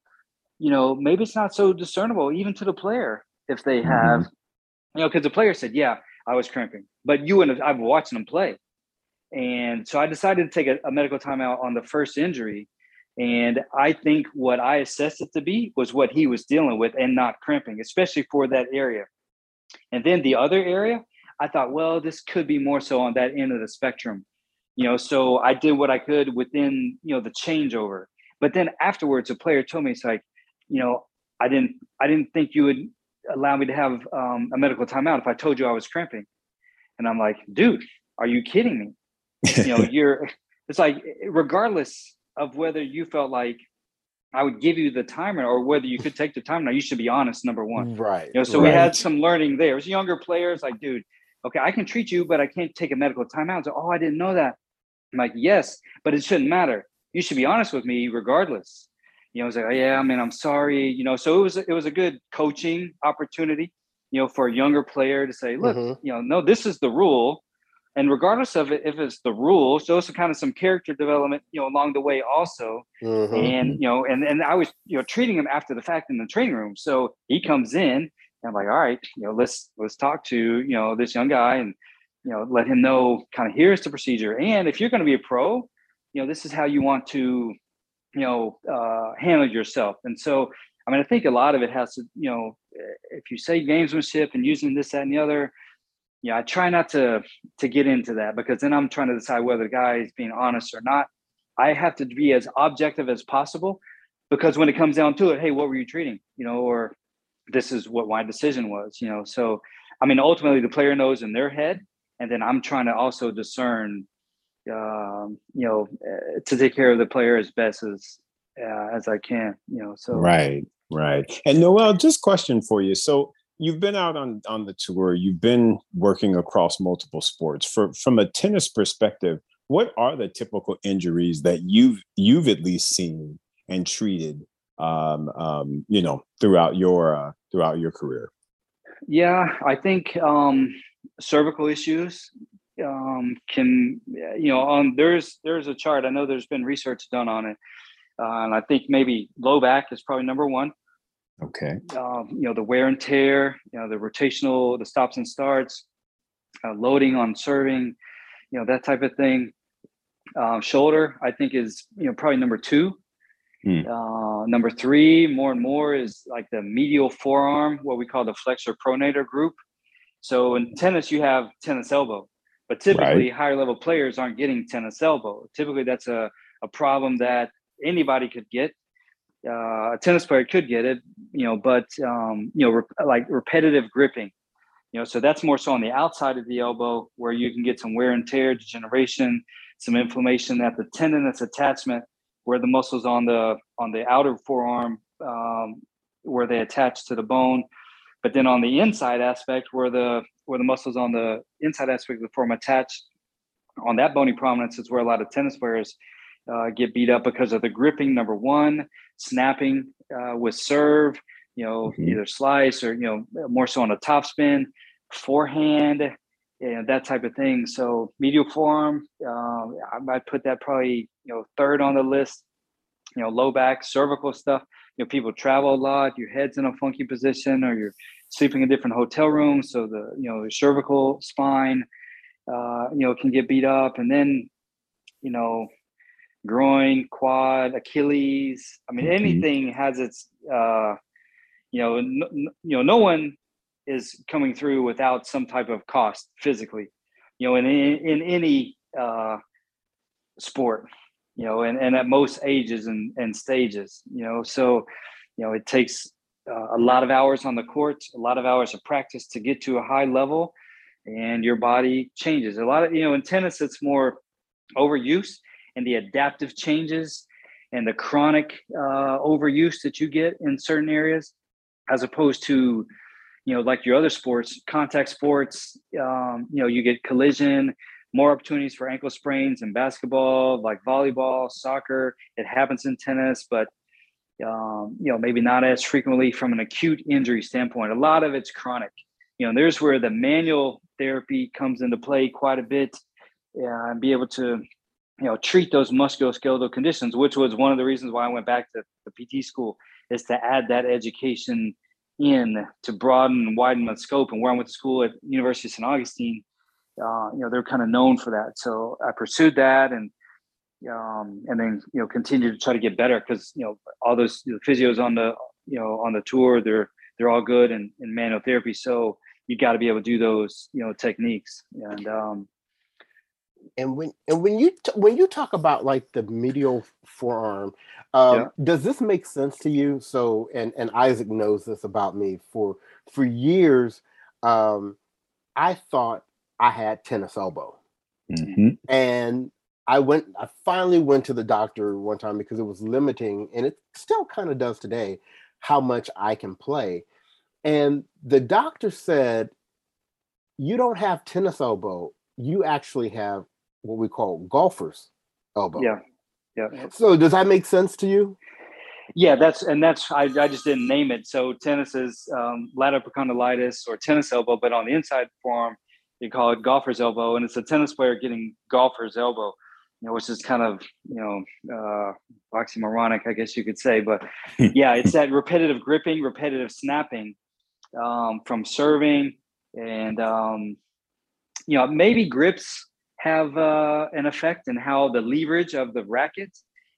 you know, maybe it's not so discernible even to the player if they have, mm-hmm. you know, because the player said, yeah, I was crimping, but you and I've watched them play. And so I decided to take a, a medical timeout on the first injury. And I think what I assessed it to be was what he was dealing with and not crimping, especially for that area. And then the other area, I thought, well, this could be more so on that end of the spectrum, you know, so I did what I could within, you know, the changeover. But then afterwards, a player told me, it's like, you know, I didn't, I didn't think you would allow me to have um, a medical timeout if I told you I was crimping. And I'm like, dude, are you kidding me? you know, you're, it's like, regardless of whether you felt like I would give you the timer or whether you could take the time, now you should be honest, number one. Right. You know, so right. we had some learning there. It was younger players like, dude, okay, I can treat you, but I can't take a medical timeout. So, oh, I didn't know that. I'm like, yes, but it shouldn't matter. You should be honest with me regardless. You know, I was like, oh, yeah, I mean, I'm sorry. You know, so it was, it was a good coaching opportunity, you know, for a younger player to say, look, mm-hmm. you know, no, this is the rule. And regardless of it, if it's the rule, so it's kind of some character development, you know, along the way also. Mm-hmm. And, you know, and, and I was, you know, treating him after the fact in the training room. So he comes in and I'm like, all right, you know, let's, let's talk to, you know, this young guy and, you know, let him know kind of here's the procedure. And if you're going to be a pro, you know, this is how you want to, you know, uh, handle yourself. And so, I mean, I think a lot of it has to, you know, if you say gamesmanship and using this, that, and the other, yeah, I try not to to get into that because then I'm trying to decide whether the guy is being honest or not. I have to be as objective as possible because when it comes down to it, hey, what were you treating? You know, or this is what my decision was, you know. So, I mean, ultimately the player knows in their head, and then I'm trying to also discern, um, you know, to take care of the player as best as uh, as I can, you know. So right, right. And Noel, just question for you. So. You've been out on, on the tour. You've been working across multiple sports. For, from a tennis perspective, what are the typical injuries that you've you've at least seen and treated, um, um, you know, throughout your uh, throughout your career? Yeah, I think um, cervical issues um, can, you know, on there's there's a chart. I know there's been research done on it, uh, and I think maybe low back is probably number one. Okay. Um, you know, the wear and tear, you know, the rotational, the stops and starts, uh, loading on serving, you know, that type of thing. Uh, shoulder, I think is, you know, probably number two. Mm. Uh, number three, more and more is like the medial forearm, what we call the flexor pronator group. So in tennis, you have tennis elbow, but typically right. higher level players aren't getting tennis elbow. Typically that's a, a problem that anybody could get. Uh, a tennis player could get it, you know, but, um, you know, re- like repetitive gripping, you know, so that's more so on the outside of the elbow where you can get some wear and tear, degeneration, some inflammation at the tendon that's attachment where the muscles on the, on the outer forearm, um, where they attach to the bone, but then on the inside aspect where the, where the muscles on the inside aspect of the forearm attached on that bony prominence is where a lot of tennis players Uh, get beat up because of the gripping, number one, snapping uh, with serve, you know, mm-hmm. either slice or, you know, more so on a topspin, forehand, and that type of thing. So medial forearm, uh, I might put that probably, you know, third on the list, you know, low back, cervical stuff. You know, people travel a lot, your head's in a funky position or you're sleeping in different hotel rooms. So the, you know, the cervical spine, uh, you know, can get beat up. And then, you know, groin, quad, Achilles. I mean, anything has its, uh, you know, no, you know, no one is coming through without some type of cost physically, you know, in, in, in any uh, sport, you know, and, and at most ages and, and stages, you know, so, you know, it takes uh, a lot of hours on the court, a lot of hours of practice to get to a high level, and your body changes. A lot of, you know, in tennis, it's more overuse and the adaptive changes and the chronic uh, overuse that you get in certain areas, as opposed to, you know, like your other sports, contact sports, um, you know, you get collision, more opportunities for ankle sprains in basketball, like volleyball, soccer. It happens in tennis, but, um, you know, maybe not as frequently from an acute injury standpoint. A lot of it's chronic. You know, and there's where the manual therapy comes into play quite a bit, uh, and be able to, you know, treat those musculoskeletal conditions, which was one of the reasons why I went back to the P T school, is to add that education in to broaden and widen my scope. And where I went to school at University of Saint Augustine, uh, you know, they're kind of known for that. So I pursued that, and um, and then, you know, continued to try to get better, because, you know, all those you know, physios on the, you know, on the tour, they're they're all good in, in manual therapy. So you got to be able to do those, you know, techniques. And um, and when and when you t- when you talk about like the medial forearm, um, yeah. does this make sense to you? So, and and Isaac knows this about me. For for years, um, I thought I had tennis elbow, mm-hmm. and I went. I finally went to the doctor one time because it was limiting, and it still kind of does today, how much I can play. And the doctor said, "You don't have tennis elbow. You actually have what we call golfer's elbow." Yeah, yeah. So does that make sense to you? Yeah, that's and that's I, I just didn't name it. So tennis is um, lataprocondylitis or tennis elbow, but on the inside forearm, they call it golfer's elbow, and it's a tennis player getting golfer's elbow, you know, which is kind of, you know, uh, oxymoronic, I guess you could say. But yeah, it's that repetitive gripping, repetitive snapping um, from serving, and um, you know, maybe grips have uh, an effect in how the leverage of the racket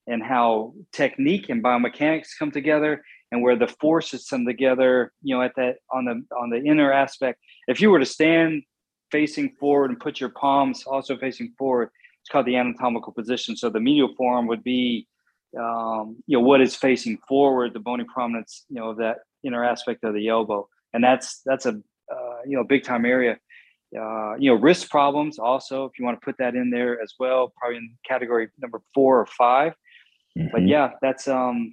and how technique and biomechanics come together, and where the forces come together, you know, at that on the on the inner aspect. If you were to stand facing forward and put your palms also facing forward, it's called the anatomical position. So the medial forearm would be, um, you know, what is facing forward, the bony prominence, you know, of that inner aspect of the elbow, and that's that's a uh, you know, big time area. Uh, you know, wrist problems also, if you want to put that in there as well, probably in category number four or five. Mm-hmm. But yeah, that's um,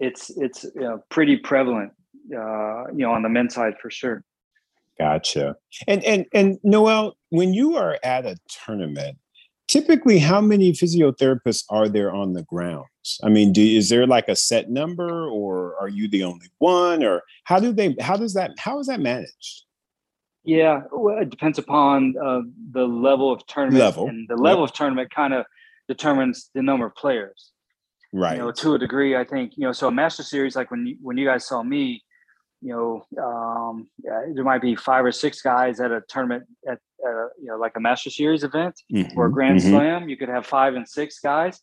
it's it's you know, pretty prevalent, uh, you know, on the men's side for sure. Gotcha. And and and Noel, when you are at a tournament, typically how many physiotherapists are there on the grounds? I mean, do, is there like a set number, or are you the only one, or how do they? How does that? How is that managed? Yeah, well, it depends upon uh, the level of tournament, level. and the level yep. of tournament kind of determines the number of players, right? You know, to a degree, I think. You know, so a master series, like when you, when you guys saw me, you know, um, there might be five or six guys at a tournament at uh, you know, like a master series event, mm-hmm. or a Grand mm-hmm. Slam. You could have five and six guys,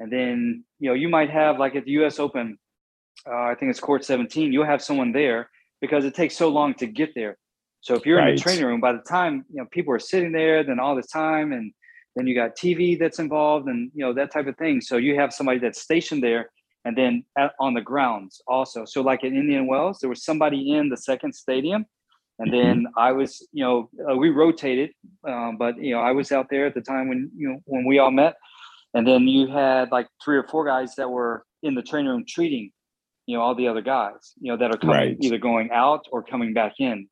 and then, you know, you might have, like at the U S Open, uh, I think it's court seventeen. You'll have someone there because it takes so long to get there. So if you're right. in the training room, by the time, you know, people are sitting there, then all the time, and then you got T V that's involved, and, you know, that type of thing. So you have somebody that's stationed there, and then at, on the grounds also. So like in Indian Wells, there was somebody in the second stadium, and then mm-hmm. I was, you know, uh, we rotated, um, but, you know, I was out there at the time when, you know, when we all met, and then you had like three or four guys that were in the training room treating, you know, all the other guys, you know, that are coming, right. either going out or coming back in.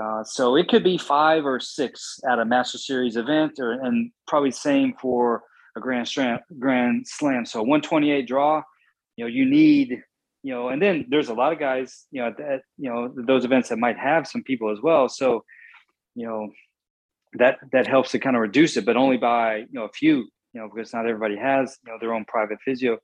Uh, so it could be five or six at a master series event, or and probably same for a grand slam. Grand slam. So one twenty-eight draw. You know, you need, you know, and then there's a lot of guys, you know, that, you know, those events that might have some people as well. So, you know, that that helps to kind of reduce it, but only by, you know, a few. You know, because not everybody has, you know, their own private physio,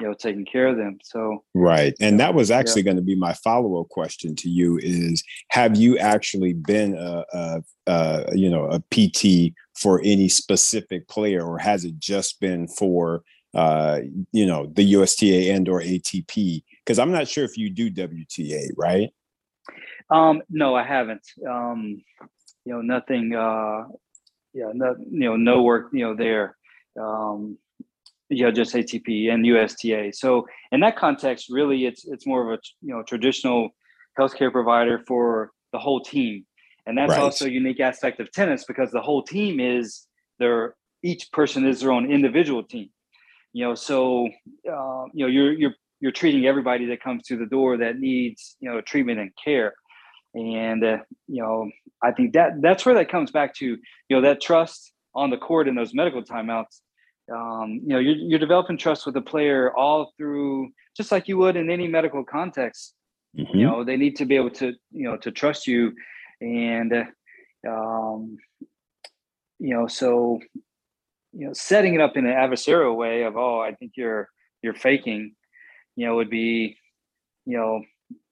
you know, taking care of them. So, right. And that was actually yeah. going to be my follow-up question to you is, have you actually been a, a, a, you know, a P T for any specific player, or has it just been for, uh, you know, the U S T A and or A T P? Because I'm not sure if you do W T A, right? Um, no, I haven't. Um, you know, nothing, uh, yeah, no, you know, no work, you know, there. Um, you know, just A T P and U S T A. So in that context, really, it's it's more of a, you know, traditional healthcare provider for the whole team. And that's right. also a unique aspect of tennis, because the whole team is their, each person is their own individual team. You know, so, uh, you know, you're, you're, you're treating everybody that comes through the door that needs, you know, treatment and care. And, uh, you know, I think that that's where that comes back to, you know, that trust on the court in those medical timeouts. Um, you know, you're, you're developing trust with the player all through, just like you would in any medical context. Mm-hmm. You know, they need to be able to, you know, to trust you. And, uh, um, you know, so, you know, setting it up in an adversarial way of, oh, I think you're, you're faking, you know, would be, you know,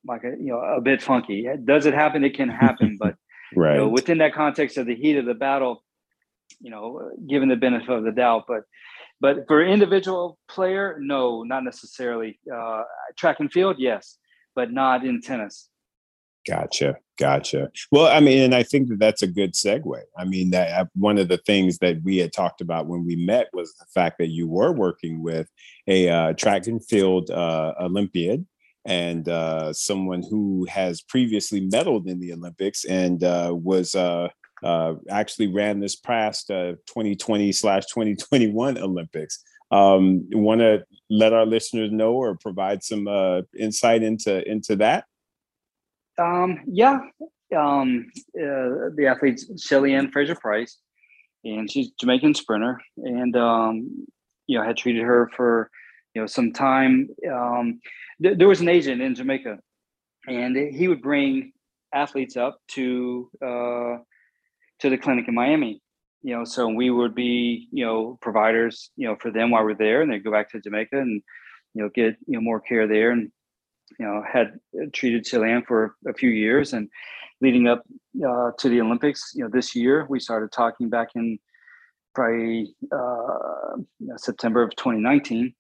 like a, you know, a bit funky. Does it happen? It can happen, but right. you know, within that context of the heat of the battle, you know, given the benefit of the doubt, but, but for individual player, no, not necessarily. Uh, track and field, yes, but not in tennis. Gotcha. Gotcha. Well, I mean, and I think that that's a good segue. I mean, that one of the things that we had talked about when we met was the fact that you were working with a uh, track and field uh, Olympiad and uh, someone who has previously medaled in the Olympics and uh, was uh, uh, actually ran this past twenty twenty slash twenty twenty-one Olympics. Um, want to let our listeners know or provide some uh, insight into into that? Um, yeah, um, uh, the athlete's Shelly-Ann Fraser-Pryce, and she's Jamaican sprinter, and, um, you know, had treated her for, you know, some time. Um, th- there was an agent in Jamaica, and he would bring athletes up to, uh, to the clinic in Miami, you know, so we would be, you know, providers, you know, for them while we're there, and they'd go back to Jamaica and, you know, get, you know, more care there. And, you know, had treated Shelly-Ann for a few years, and leading up uh, to the Olympics, you know, this year, we started talking back in probably uh, September of twenty nineteen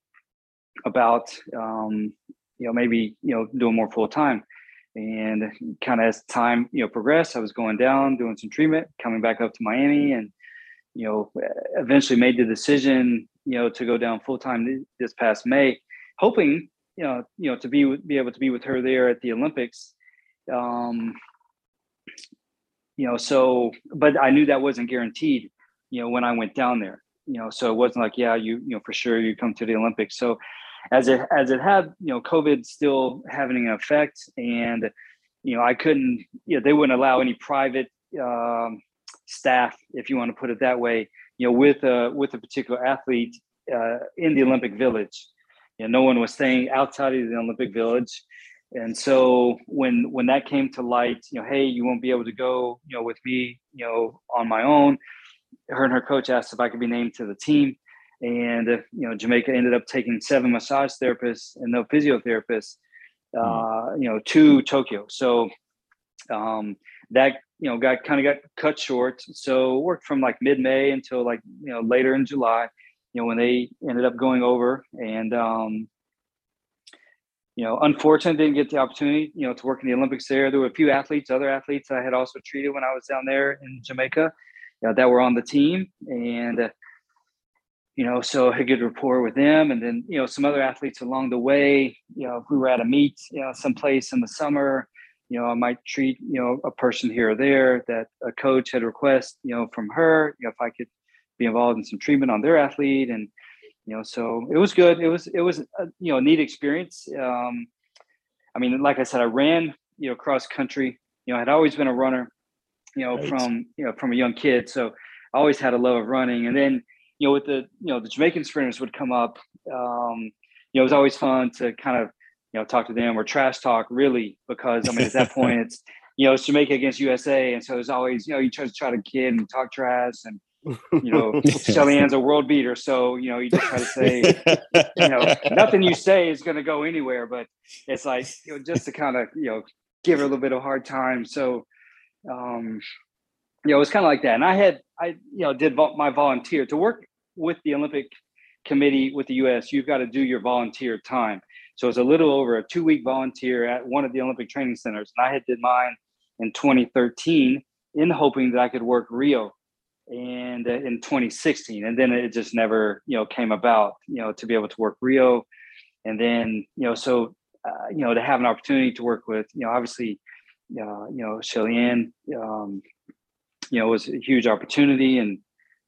about, um, you know, maybe, you know, doing more full time. And kind of as time, you know, progressed, I was going down, doing some treatment, coming back up to Miami, and, you know, eventually made the decision, you know, to go down full time this past May, hoping, you know, you know, to be be able to be with her there at the Olympics, um, you know, so, but I knew that wasn't guaranteed, you know, when I went down there, you know, so it wasn't like, yeah, you, you know, for sure you come to the Olympics. So as it, as it had, you know, COVID still having an effect, and, you know, I couldn't, you know, they wouldn't allow any private um, staff, if you want to put it that way, you know, with a, with a particular athlete uh, in the Olympic Village. You know, no one was staying outside of the Olympic Village. And so when when that came to light, you know, hey, you won't be able to go, you know, with me, you know, on my own. Her and her coach asked if I could be named to the team. And, uh, you know, Jamaica ended up taking seven massage therapists and no physiotherapists, uh, you know, to Tokyo. So um, that, you know, got kind of got cut short. So worked from like mid-May until like, you know, later in July. You know, when they ended up going over, and, um, you know, unfortunately didn't get the opportunity, you know, to work in the Olympics there. There were a few athletes, other athletes I had also treated when I was down there in Jamaica, you know, that were on the team. And, uh, you know, so I had good rapport with them. And then, you know, some other athletes along the way, you know, if we were at a meet, you know, someplace in the summer, you know, I might treat, you know, a person here or there that a coach had request, you know, from her, you know, if I could be involved in some treatment on their athlete. And, you know, so it was good. It was, it was, a, you know, a neat experience. Um, I mean, like I said, I ran, you know, cross country, you know, I'd always been a runner, you know, right. from, you know, from a young kid. So I always had a love of running. And then, you know, with the, you know, the Jamaican sprinters would come up, um, you know, it was always fun to kind of, you know, talk to them or trash talk really, because I mean, at that point it's, you know, it's Jamaica against U S A. And so it's always, you know, you try to try to kid and talk trash, and, you know, Shelly-Ann's a world beater. So, you know, you just try to say, you know, nothing you say is going to go anywhere, but it's like, you know, just to kind of, you know, give her a little bit of hard time. So, um, you know, it was kind of like that. And I had, I, you know, did my volunteer to work with the Olympic committee with the U S. You've got to do your volunteer time. So it's a little over a two week volunteer at one of the Olympic training centers. And I had did mine in twenty thirteen in hoping that I could work Rio. and uh, in twenty sixteen, and then it just never, you know, came about, you know, to be able to work Rio. And then, you know, so, uh, you know, to have an opportunity to work with, you know, obviously, uh, you know, Shelly-Ann, um, you know, was a huge opportunity, and,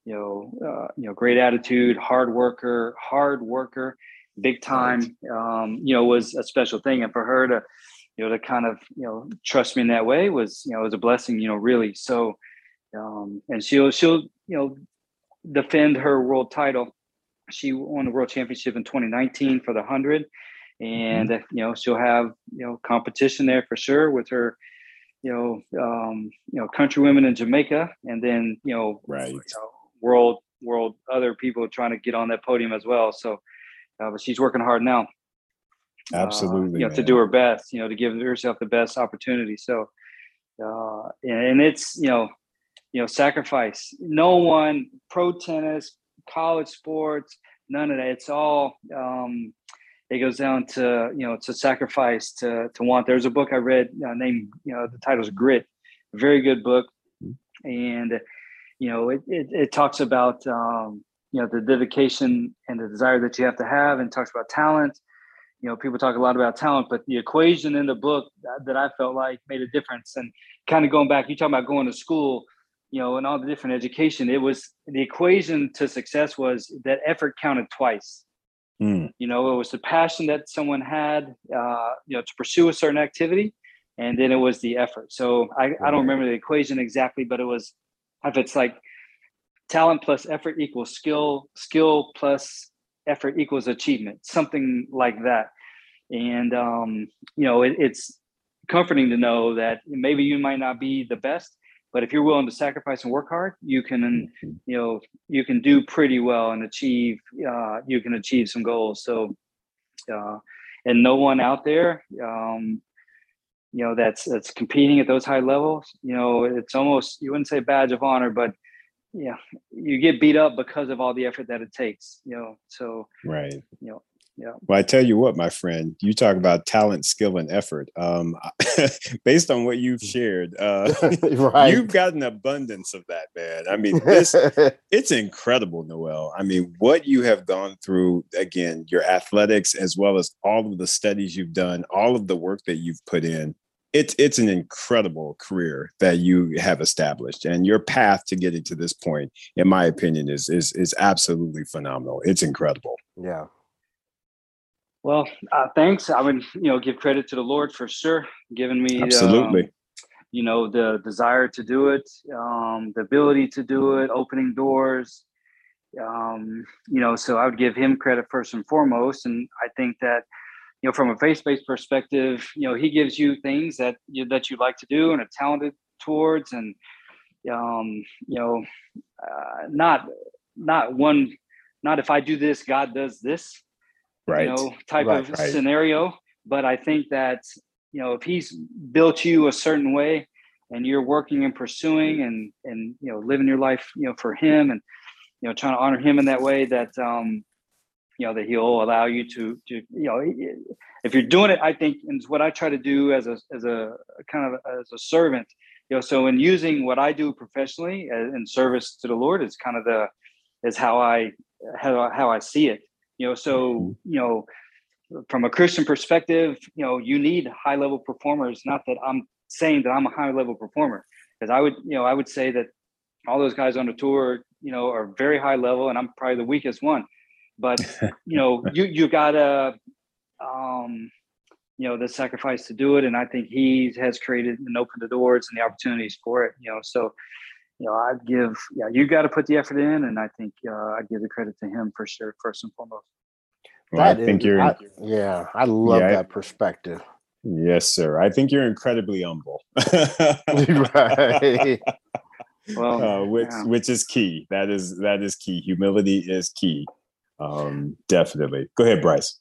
you know, uh, you know, great attitude, hard worker, hard worker, big time, um, you know, was a special thing. And for her to, you know, to kind of, you know, trust me in that way was, you know, was a blessing, you know, really. So, um, and she'll, she'll, you know, defend her world title. She won the world championship in twenty nineteen for the hundred, and, mm-hmm. you know, she'll have, you know, competition there for sure with her, you know, um, you know, country women in Jamaica, and then, you know, right. you know, world, world, other people trying to get on that podium as well. So, uh, but she's working hard now. Absolutely, uh, you know, to do her best, you know, to give herself the best opportunity. So, uh, and it's, you know, you know, sacrifice. No one, pro tennis, college sports, none of that. It's all, um, it goes down to, you know, to sacrifice, to to want. There's a book I read uh, named, you know, the title's Grit. Very good book. And, you know, it, it, it talks about, um, you know, the dedication and the desire that you have to have, and talks about talent. You know, people talk a lot about talent, but the equation in the book that, that I felt like made a difference. And kind of going back, you talk about going to school, you know, and all the different education, it was the equation to success was that effort counted twice. Mm. You know, it was the passion that someone had, uh, you know, to pursue a certain activity, and then it was the effort. So I, I don't remember the equation exactly, but it was, if it's like talent plus effort equals skill, skill plus effort equals achievement, something like that. And, um, you know, it, it's comforting to know that maybe you might not be the best, but if you're willing to sacrifice and work hard, you can, you know, you can do pretty well and achieve, uh, you can achieve some goals. So, uh, and no one out there, um, you know, that's, that's competing at those high levels, you know, it's almost, you wouldn't say badge of honor, but yeah, you get beat up because of all the effort that it takes, you know, so. Right. You know, yeah. Well, I tell you what, my friend, you talk about talent, skill, and effort. Um, based on what you've shared, uh, right. you've got an abundance of that, man. I mean, this it's incredible, Noel. I mean, what you have gone through, again, your athletics, as well as all of the studies you've done, all of the work that you've put in. It's it's an incredible career that you have established, and your path to getting to this point, in my opinion, is is is absolutely phenomenal. It's incredible. Yeah. Well, uh, thanks. I would, you know, give credit to the Lord for sure, giving me absolutely, um, you know, the desire to do it, um, the ability to do it, opening doors, um, you know. So I would give Him credit first and foremost, and I think that. You know, from a faith-based perspective, you know, He gives you things that you, that you like to do and are talented towards, and um, you know, uh, not not one, not if I do this, God does this, right? You know, type right, of right. scenario. But I think that, you know, if He's built you a certain way, and you're working and pursuing, and and you know, living your life, you know, for Him, and you know, trying to honor Him in that way, that. Um, you know, that He'll allow you to, to, you know, if you're doing it, I think, and what I try to do as a, as a kind of, as a servant, you know, so in using what I do professionally in service to the Lord is kind of the, is how I, how, how I see it, you know, so, you know, from a Christian perspective, you know, you need high level performers, not that I'm saying that I'm a high level performer, because I would, you know, I would say that all those guys on the tour, you know, are very high level, and I'm probably the weakest one. But, you know, you, you gotta, um, you know, the sacrifice to do it. And I think He has created and opened the doors and the opportunities for it, you know, so, you know, I'd give, yeah, you got to put the effort in. And I think uh, I'd give the credit to Him for sure. First and foremost. Well, I think is, you're, I, yeah, I love yeah, that I, perspective. Yes, sir. I think you're incredibly humble. Right. Well, uh, which, yeah. which is key. That is, that is key. Humility is key. Um, definitely. Go ahead, Bryce.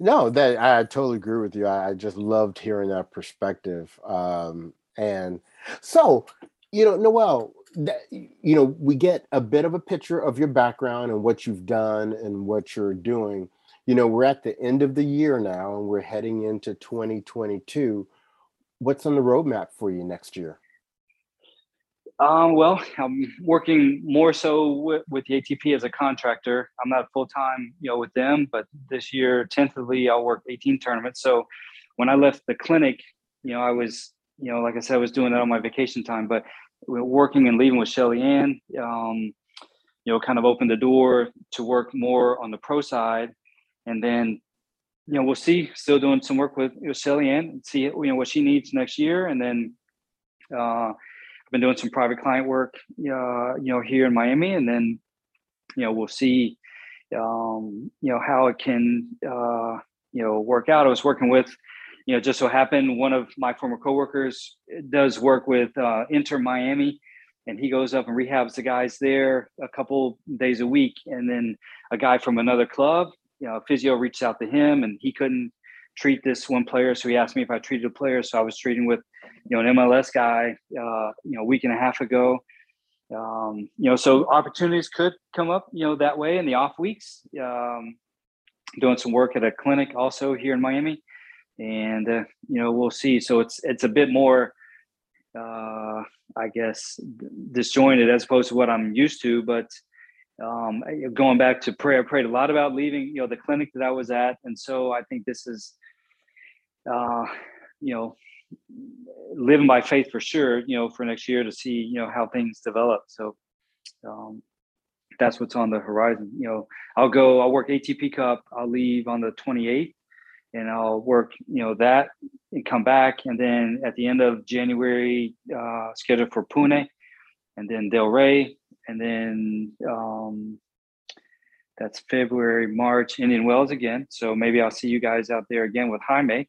No, that I totally agree with you. I, I just loved hearing that perspective. Um, and so, you know, Noel, that, you know, we get a bit of a picture of your background and what you've done and what you're doing. You know, we're at the end of the year now, and we're heading into twenty twenty-two. What's on the roadmap for you next year? Um, well, I'm working more so with, with the A T P as a contractor. I'm not full time, you know, with them, but this year, tentatively, I'll work eighteen tournaments. So when I left the clinic, you know, I was, you know, like I said, I was doing that on my vacation time, but working and leaving with Shelly-Ann, um, you know, kind of opened the door to work more on the pro side. And then, you know, we'll see, still doing some work with, with Shelly-Ann and see, you know, what she needs next year. And then, uh, I've been doing some private client work, uh, you know, here in Miami, and then, you know, we'll see, um, you know, how it can, uh, you know, work out. I was working with, you know, just so happened, one of my former coworkers does work with uh, Inter Miami, and he goes up and rehabs the guys there a couple days a week. And then a guy from another club, you know, physio reached out to him, and he couldn't treat this one player, so he asked me if I treated a player. So I was treating with, you know, an M L S guy, uh, you know, a week and a half ago. Um, you know, so opportunities could come up, you know, that way in the off weeks. Um, doing some work at a clinic also here in Miami, and uh, you know, we'll see. So it's it's a bit more, uh, I guess, disjointed as opposed to what I'm used to. But um, going back to prayer, I prayed a lot about leaving, you know, the clinic that I was at, and so I think this is, uh, you know, living by faith for sure, you know, for next year to see, you know, how things develop. So um, that's what's on the horizon. You know, I'll go, I'll work A T P Cup. I'll leave on the twenty-eighth, and I'll work, you know, that and come back. And then at the end of January, uh, scheduled for Pune, and then Delray, and then um, that's February, March, Indian Wells again. So maybe I'll see you guys out there again with Jaime.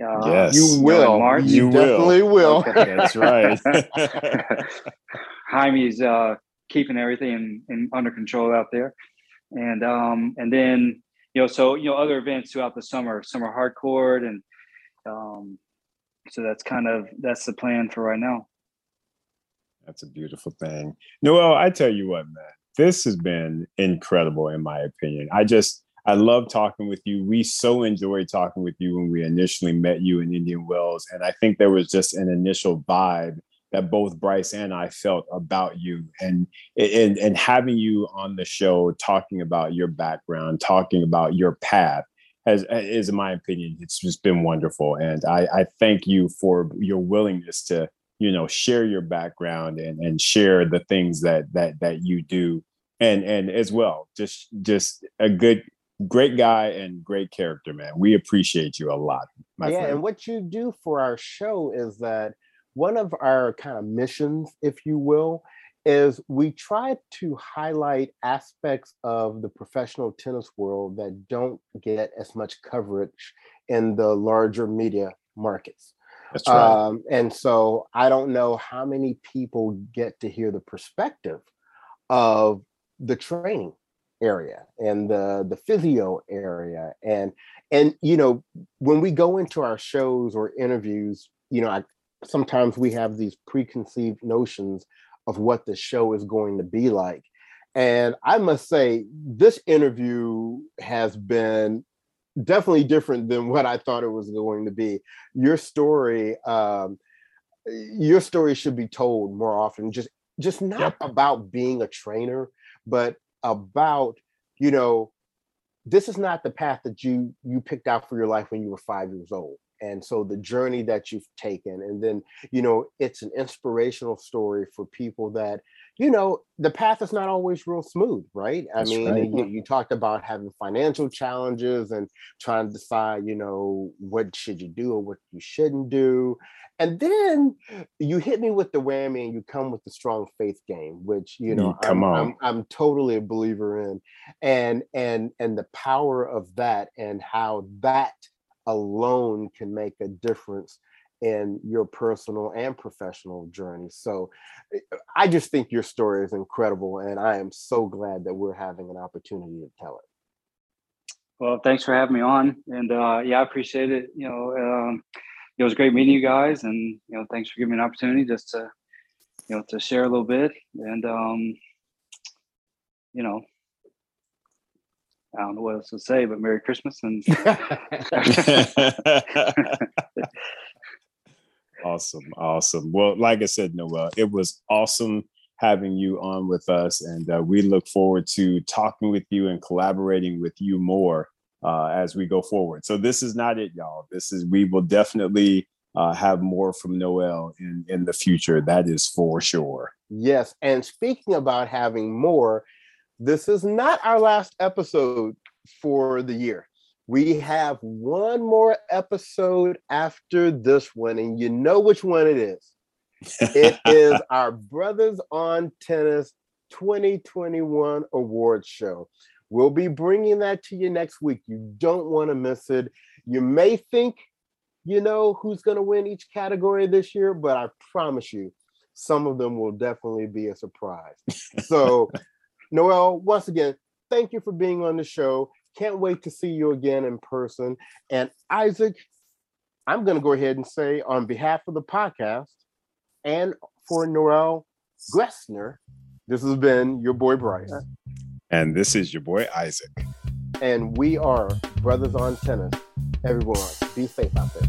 Uh, yes, you will. March. You, you definitely will. will. Okay. That's right. Jaime's uh, keeping everything in, in under control out there, and um, and then you know, so you know, other events throughout the summer, summer hardcore, and um, so that's kind of that's the plan for right now. That's a beautiful thing, Noel. I tell you what, man, this has been incredible, in my opinion. I just. I love talking with you. We so enjoyed talking with you when we initially met you in Indian Wells. And I think there was just an initial vibe that both Bryce and I felt about you, and, and, and having you on the show, talking about your background, talking about your path has, is in my opinion, it's just been wonderful. And I, I thank you for your willingness to, you know, share your background and, and share the things that, that, that you do. And, and as well, just, just a good, great guy and great character, man. We appreciate you a lot, my yeah, friend. And what you do for our show is that one of our kind of missions, if you will, is we try to highlight aspects of the professional tennis world that don't get as much coverage in the larger media markets. That's right. Um, and so I don't know how many people get to hear the perspective of the training area and the the physio area, and and you know, when we go into our shows or interviews, you know, I, sometimes we have these preconceived notions of what the show is going to be like, and I must say this interview has been definitely different than what I thought it was going to be. Your story, um, your story should be told more often, just just not yep. about being a trainer, but about, you know, this is not the path that you you picked out for your life when you were five years old. And so the journey that you've taken, and then, you know, it's an inspirational story for people that, you know, the path is not always real smooth, right? I That's mean, right. You, you talked about having financial challenges and trying to decide, you know, what should you do or what you shouldn't do. And then you hit me with the whammy, and you come with the strong faith game, which, you know, mm, come I'm, on. I'm, I'm totally a believer in, and, and, and the power of that, and how that alone can make a difference in your personal and professional journey. So I just think your story is incredible, and I am so glad that we're having an opportunity to tell it. Well, thanks for having me on. And uh, yeah, I appreciate it. You know, um, it was great meeting you guys, and, you know, thanks for giving me an opportunity just to, you know, to share a little bit. And, um, you know, I don't know what else to say, but Merry Christmas. And Awesome. Awesome. Well, like I said, Noel, it was awesome having you on with us, and uh, we look forward to talking with you and collaborating with you more uh, as we go forward. So this is not it, y'all. This is, we will definitely uh, have more from Noel in, in the future. That is for sure. Yes. And speaking about having more, this is not our last episode for the year. We have one more episode after this one, and you know which one it is. It is our Brothers on Tennis twenty twenty-one award show. We'll be bringing that to you next week. You don't want to miss it. You may think you know who's going to win each category this year, but I promise you, some of them will definitely be a surprise. So, Noel, once again, thank you for being on the show. Can't wait to see you again in person. And Isaac, I'm going to go ahead and say, on behalf of the podcast and for Noel Gressner, this has been your boy Bryce. And this is your boy Isaac. And we are Brothers on Tennis. Everyone, be safe out there.